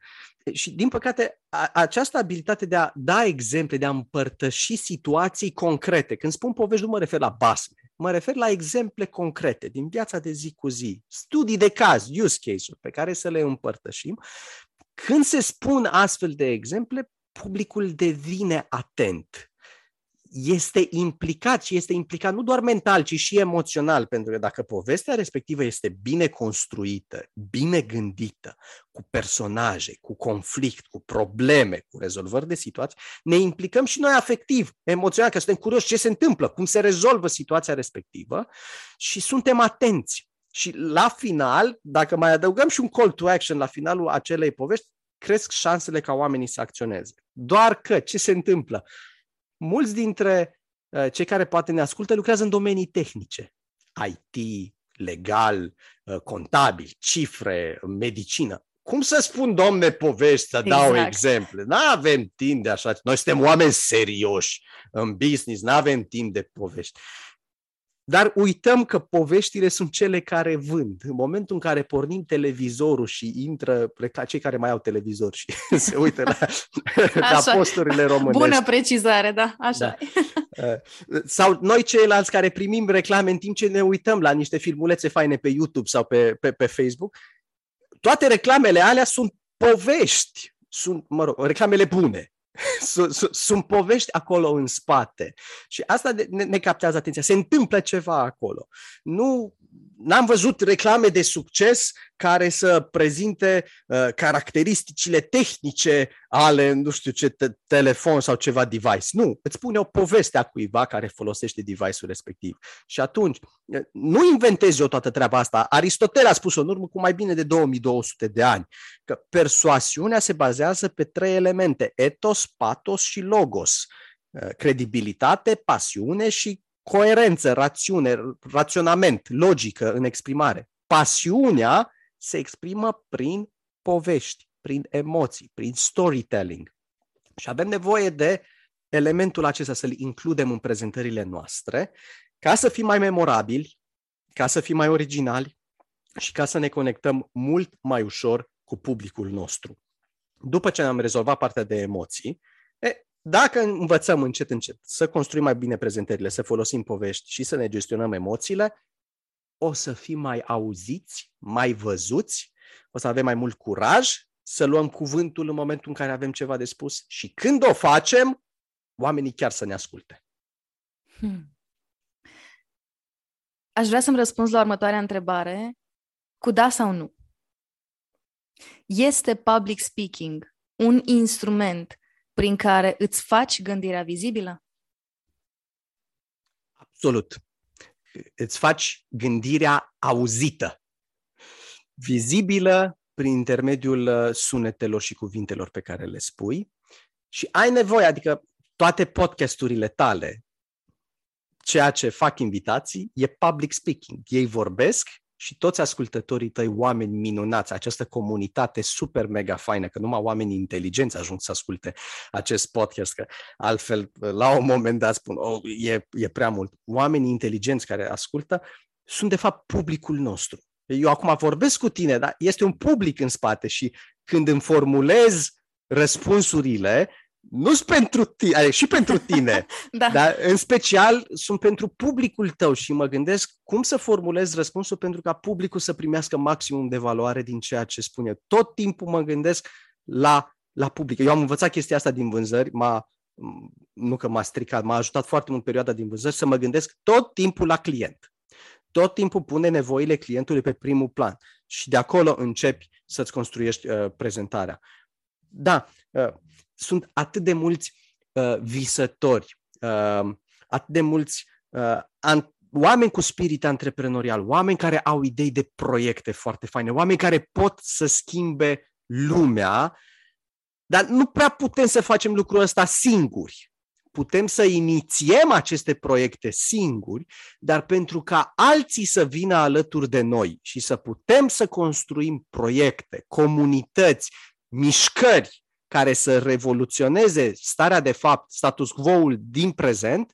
Și din păcate, această abilitate de a da exemple, de a împărtăși situații concrete. Când spun povești, nu mă refer la basme, mă refer la exemple concrete din viața de zi cu zi, studii de caz, use case-uri pe care să le împărtășim. Când se spun astfel de exemple, publicul devine atent. Este implicat și este implicat nu doar mental, ci și emoțional, pentru că dacă povestea respectivă este bine construită, bine gândită, cu personaje, cu conflict, cu probleme, cu rezolvări de situații, ne implicăm și noi afectiv, emoțional, că suntem curioși ce se întâmplă, cum se rezolvă situația respectivă și suntem atenți. Și la final, dacă mai adăugăm și un call to action la finalul acelei povești, cresc șansele ca oamenii să acționeze. Doar că, ce se întâmplă? Mulți dintre cei care poate ne ascultă lucrează în domenii tehnice. IT, legal, contabil, cifre, medicină. Cum să spun, domne, povești, să dau exemple? N-avem timp de așa. Noi suntem oameni serioși în business, n-avem timp de povești. Dar uităm că poveștile sunt cele care vând. În momentul în care pornim televizorul și intră cei care mai au televizor și se uită la posturile românești. Bună precizare, da, așa. Da. Sau noi ceilalți care primim reclame în timp ce ne uităm la niște filmulețe faine pe YouTube sau pe Facebook, toate reclamele alea sunt povești, sunt, reclamele bune. Sunt povești acolo în spate și asta ne captează atenția. Se întâmplă ceva acolo. N-am văzut reclame de succes care să prezinte caracteristicile tehnice ale, nu știu ce, telefon sau ceva device. Nu, îți spune o poveste a cuiva care folosește device-ul respectiv. Și atunci, nu inventez eu toată treaba asta. Aristotel a spus-o în urmă cu mai bine de 2200 de ani, că persoasiunea se bazează pe trei elemente: etos, patos și logos. Credibilitate, pasiune și coerență, rațiune, raționament, logică în exprimare. Pasiunea se exprimă prin povești, prin emoții, prin storytelling. Și avem nevoie de elementul acesta să-l includem în prezentările noastre ca să fim mai memorabili, ca să fim mai originali și ca să ne conectăm mult mai ușor cu publicul nostru. După ce am rezolvat partea de emoții, dacă învățăm încet, încet să construim mai bine prezentările, să folosim povești și să ne gestionăm emoțiile, o să fim mai auziți, mai văzuți, o să avem mai mult curaj să luăm cuvântul în momentul în care avem ceva de spus și când o facem, oamenii chiar să ne asculte. Aș vrea să-mi răspunzi la următoarea întrebare, cu da sau nu. Este public speaking un instrument prin care îți faci gândirea vizibilă? Absolut. Îți faci gândirea auzită, vizibilă prin intermediul sunetelor și cuvintelor pe care le spui și ai nevoie, adică toate podcasturile tale, ceea ce fac invitații, e public speaking. Ei vorbesc și toți ascultătorii tăi, oameni minunați, această comunitate super mega faină, că numai oamenii inteligenți ajung să asculte acest podcast, că altfel la un moment dat spun, e prea mult. Oamenii inteligenți care ascultă sunt de fapt publicul nostru. Eu acum vorbesc cu tine, dar este un public în spate și când îmi formulez răspunsurile, nu-s pentru tine, adică și pentru tine, da, dar în special sunt pentru publicul tău și mă gândesc cum să formulez răspunsul pentru ca publicul să primească maximum de valoare din ceea ce spun eu. Tot timpul mă gândesc la public. Eu am învățat chestia asta din vânzări, nu că m-a stricat, m-a ajutat foarte mult perioada din vânzări să mă gândesc tot timpul la client. Tot timpul pune nevoile clientului pe primul plan și de acolo începi să-ți construiești prezentarea. Da, sunt atât de mulți visători, atât de mulți oameni cu spirit antreprenorial, oameni care au idei de proiecte foarte faine, oameni care pot să schimbe lumea, dar nu prea putem să facem lucrul ăsta singuri. Putem să inițiem aceste proiecte singuri, dar pentru ca alții să vină alături de noi și să putem să construim proiecte, comunități, mișcări care să revoluționeze starea de fapt, status quo-ul din prezent,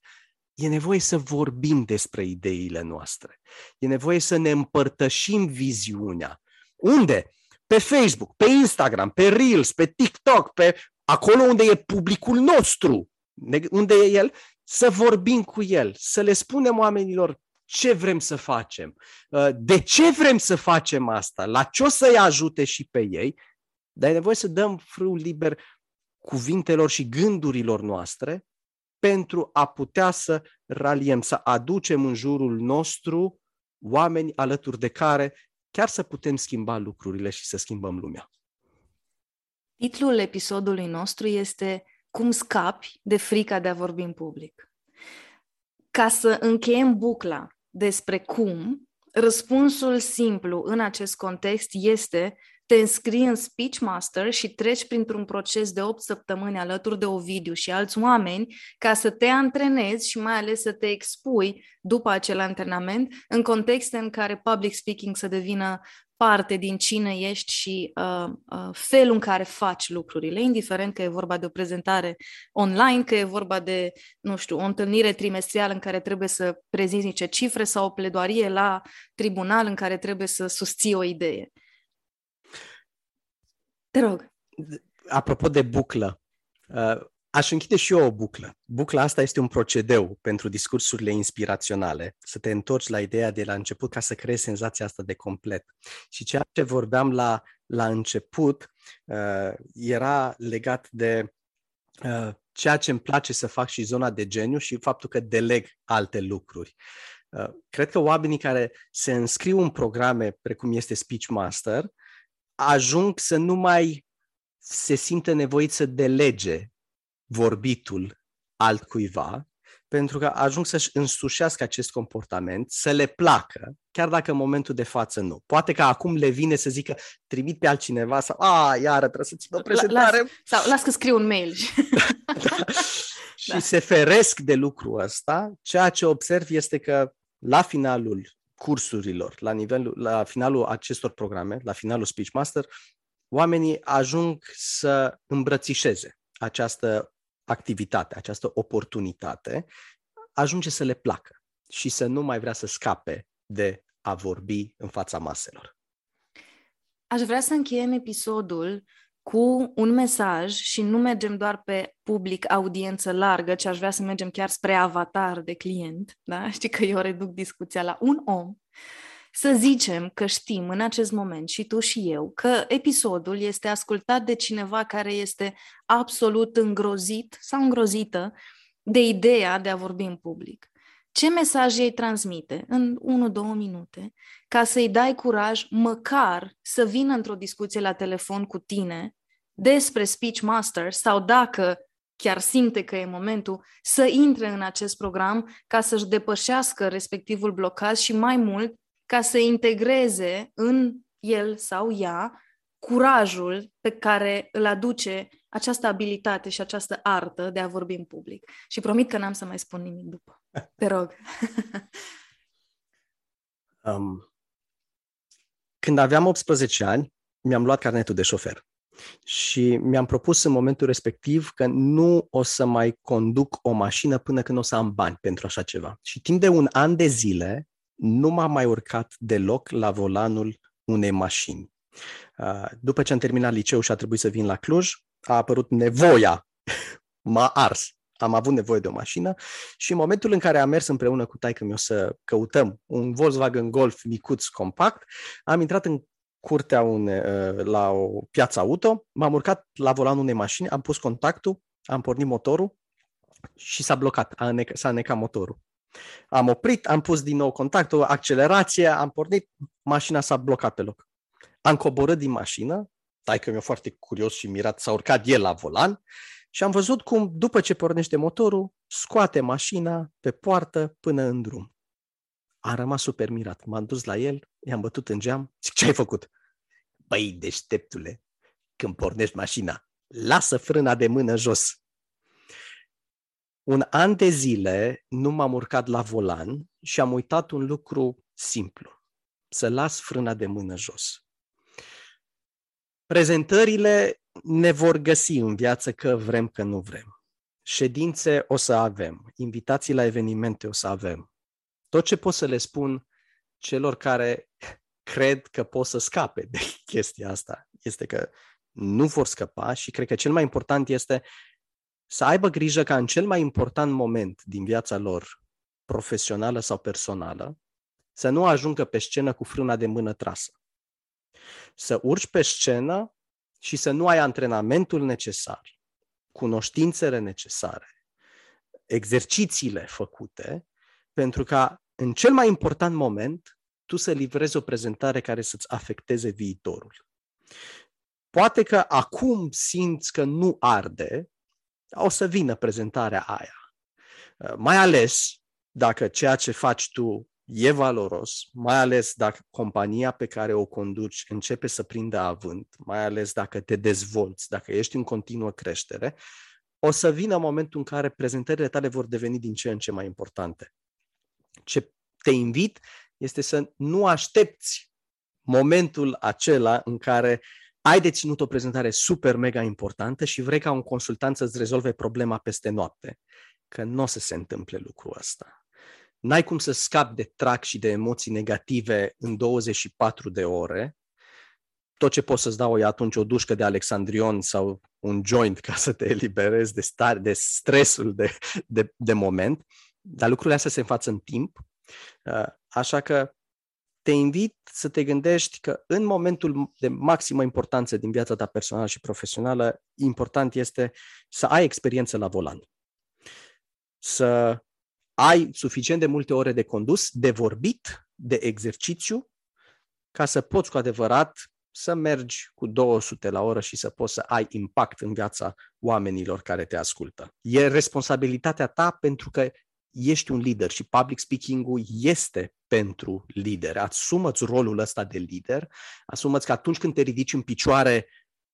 e nevoie să vorbim despre ideile noastre. E nevoie să ne împărtășim viziunea. Unde? Pe Facebook, pe Instagram, pe Reels, pe TikTok, acolo unde e publicul nostru, unde e el, să vorbim cu el, să le spunem oamenilor ce vrem să facem, de ce vrem să facem asta, la ce o să-i ajute și pe ei. Dar e nevoie să dăm frâul liber cuvintelor și gândurilor noastre pentru a putea să raliem, să aducem în jurul nostru oameni alături de care chiar să putem schimba lucrurile și să schimbăm lumea. Titlul episodului nostru este Cum scapi de frica de a vorbi în public. Ca să încheiem bucla despre cum, Răspunsul simplu în acest context este te înscrii în Speechmaster și treci printr-un proces de 8 săptămâni alături de Ovidiu și alți oameni ca să te antrenezi și mai ales să te expui după acel antrenament în contexte în care public speaking să devină parte din cine ești și felul în care faci lucrurile, indiferent că e vorba de o prezentare online, că e vorba de, nu știu, o întâlnire trimestrială în care trebuie să prezinți niște cifre sau o pledoarie la tribunal în care trebuie să susții o idee. Te rog. Apropo de buclă, aș închide și eu o buclă. Bucla asta este un procedeu pentru discursurile inspiraționale, să te întorci la ideea de la început ca să creezi senzația asta de complet. Și ceea ce vorbeam la început era legat de ceea ce îmi place să fac și zona de geniu și faptul că deleg alte lucruri. Cred că oamenii care se înscriu în programe precum este Speechmaster ajung să nu mai se simtă nevoit să delege vorbitul altcuiva, pentru că ajung să-și însușească acest comportament, să le placă, chiar dacă în momentul de față nu. Poate că acum le vine să zică, trimit pe altcineva sau, iară, trebuie să țin o prezentare. Las că scriu un mail. Da. Și se feresc de lucrul ăsta. Ceea ce observ este că la finalul cursurilor, la finalul acestor programe, la finalul Speechmaster, oamenii ajung să îmbrățișeze această activitate, această oportunitate, ajunge să le placă și să nu mai vrea să scape de a vorbi în fața maselor. Aș vrea să încheiem episodul cu un mesaj și nu mergem doar pe public, audiență largă, ci aș vrea să mergem chiar spre avatar de client, da? Știi că eu reduc discuția la un om. Să zicem că știm în acest moment și tu și eu că episodul este ascultat de cineva care este absolut îngrozit sau îngrozită de ideea de a vorbi în public. Ce mesaj ei transmite în 1-2 minute ca să-i dai curaj măcar să vină într-o discuție la telefon cu tine despre Speechmaster sau dacă chiar simte că e momentul, să intre în acest program ca să-și depășească respectivul blocaj și mai mult ca să integreze în el sau ea curajul pe care îl aduce această abilitate și această artă de a vorbi în public. Și promit că n-am să mai spun nimic după. Te rog. Când aveam 18 ani, mi-am luat carnetul de șofer și mi-am propus în momentul respectiv că nu o să mai conduc o mașină până când o să am bani pentru așa ceva. Și timp de un an de zile, nu m-am mai urcat deloc la volanul unei mașini. După ce am terminat liceul și a trebuit să vin la Cluj, a apărut nevoia, m-a ars, am avut nevoie de o mașină și în momentul în care am mers împreună cu taică-miu să căutăm un Volkswagen Golf micuț compact, am intrat în curtea la o piață auto, m-am urcat la volanul unei mașini, am pus contactul, am pornit motorul și s-a blocat, s-a înecat motorul. Am oprit, am pus din nou contactul, accelerație, am pornit, mașina s-a blocat pe loc. Am coborât din mașină, taică-miu foarte curios și mirat, s-a urcat el la volan și am văzut cum, după ce pornește motorul, scoate mașina pe poartă până în drum. Am rămas super mirat. M-am dus la el, i-am bătut în geam. Zic, ce ai făcut? Băi, deșteptule, când pornești mașina, lasă frâna de mână jos. Un an de zile nu m-am urcat la volan și am uitat un lucru simplu. Să las frâna de mână jos. Prezentările ne vor găsi în viață că vrem, că nu vrem. Ședințe o să avem, invitații la evenimente o să avem. Tot ce pot să le spun celor care cred că pot să scape de chestia asta este că nu vor scăpa și cred că cel mai important este să aibă grijă ca în cel mai important moment din viața lor, profesională sau personală, să nu ajungă pe scenă cu frâna de mână trasă. Să urci pe scenă și să nu ai antrenamentul necesar, cunoștințele necesare, exercițiile făcute, pentru ca în cel mai important moment tu să livrezi o prezentare care să-ți afecteze viitorul. Poate că acum simți că nu arde, o să vină prezentarea aia. Mai ales dacă ceea ce faci tu e valoros, mai ales dacă compania pe care o conduci începe să prindă avânt, mai ales dacă te dezvolți, dacă ești în continuă creștere, o să vină momentul în care prezentările tale vor deveni din ce în ce mai importante. Ce te invit este să nu aștepți momentul acela în care ai de ținut o prezentare super mega importantă și vrei ca un consultant să-ți rezolve problema peste noapte. Că nu o să se întâmple lucrul ăsta. N-ai cum să scapi de trac și de emoții negative în 24 de ore. Tot ce poți să-ți dau e atunci o dușcă de alexandrion sau un joint ca să te eliberezi de stresul de moment. Dar lucrurile astea se înfață în timp. Așa că te invit să te gândești că în momentul de maximă importanță din viața ta personală și profesională, important este să ai experiență la volan. Să ai suficient de multe ore de condus, de vorbit, de exercițiu, ca să poți cu adevărat să mergi cu 200 la oră și să poți să ai impact în viața oamenilor care te ascultă. E responsabilitatea ta pentru că ești un lider și public speaking-ul este pentru lider. Asumă-ți rolul ăsta de lider, asumă-ți că atunci când te ridici în picioare,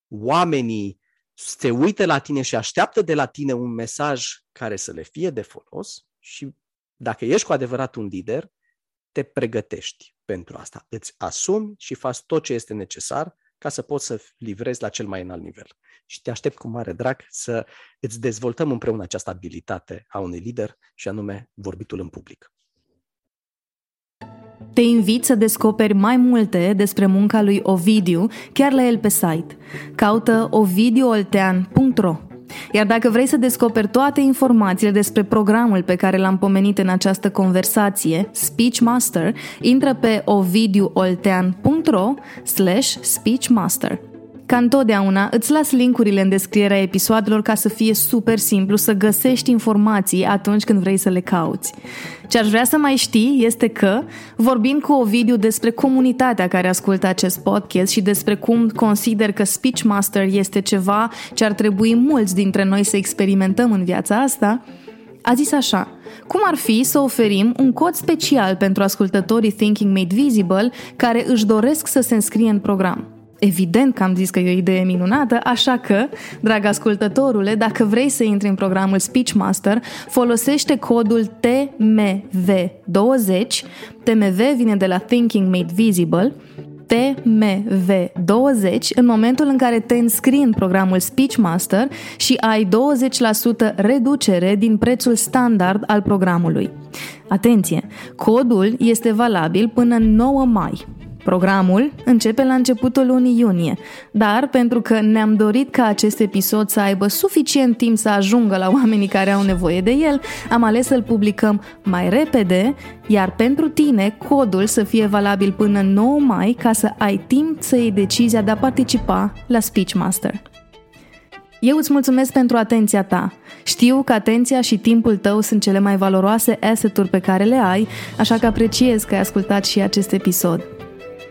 oamenii se uită la tine și așteaptă de la tine un mesaj care să le fie de folos și dacă ești cu adevărat un lider, te pregătești pentru asta. Îți asumi și faci tot ce este necesar ca să poți să livrezi la cel mai înalt nivel. Și te aștept cu mare drag să îți dezvoltăm împreună această abilitate a unui lider și anume vorbitul în public. Te invit să descoperi mai multe despre munca lui Ovidiu chiar la el pe site. Caută ovidiuoltean.ro. Iar dacă vrei să descoperi toate informațiile despre programul pe care l-am pomenit în această conversație, Speechmaster, intră pe ovidiuoltean.ro/speechmaster. Ca întotdeauna, îți las linkurile în descrierea episoadelor ca să fie super simplu să găsești informații atunci când vrei să le cauți. Ce-aș vrea să mai știi este că vorbim cu Ovidiu despre comunitatea care ascultă acest podcast și despre cum consider că Speechmaster este ceva ce ar trebui mulți dintre noi să experimentăm în viața asta, a zis așa: cum ar fi să oferim un cod special pentru ascultătorii Thinking Made Visible care își doresc să se înscrie în program? Evident că am zis că e o idee minunată, așa că, drag ascultătorule, dacă vrei să intri în programul Speechmaster, folosește codul TMV20, TMV vine de la Thinking Made Visible, TMV20 în momentul în care te înscrii în programul Speechmaster și ai 20% reducere din prețul standard al programului. Atenție! Codul este valabil până 9 mai. Programul începe la începutul lunii iunie, dar pentru că ne-am dorit ca acest episod să aibă suficient timp să ajungă la oamenii care au nevoie de el, am ales să-l publicăm mai repede, iar pentru tine codul să fie valabil până 9 mai ca să ai timp să iei decizia de a participa la Speechmaster. Eu îți mulțumesc pentru atenția ta. Știu că atenția și timpul tău sunt cele mai valoroase asset-uri pe care le ai, așa că apreciez că ai ascultat și acest episod.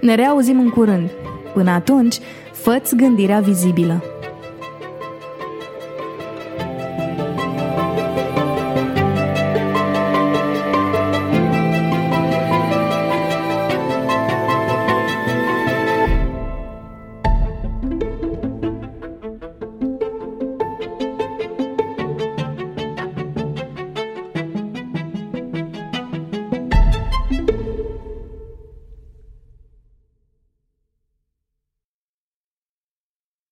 Ne reauzim în curând. Până atunci, fă-ți gândirea vizibilă.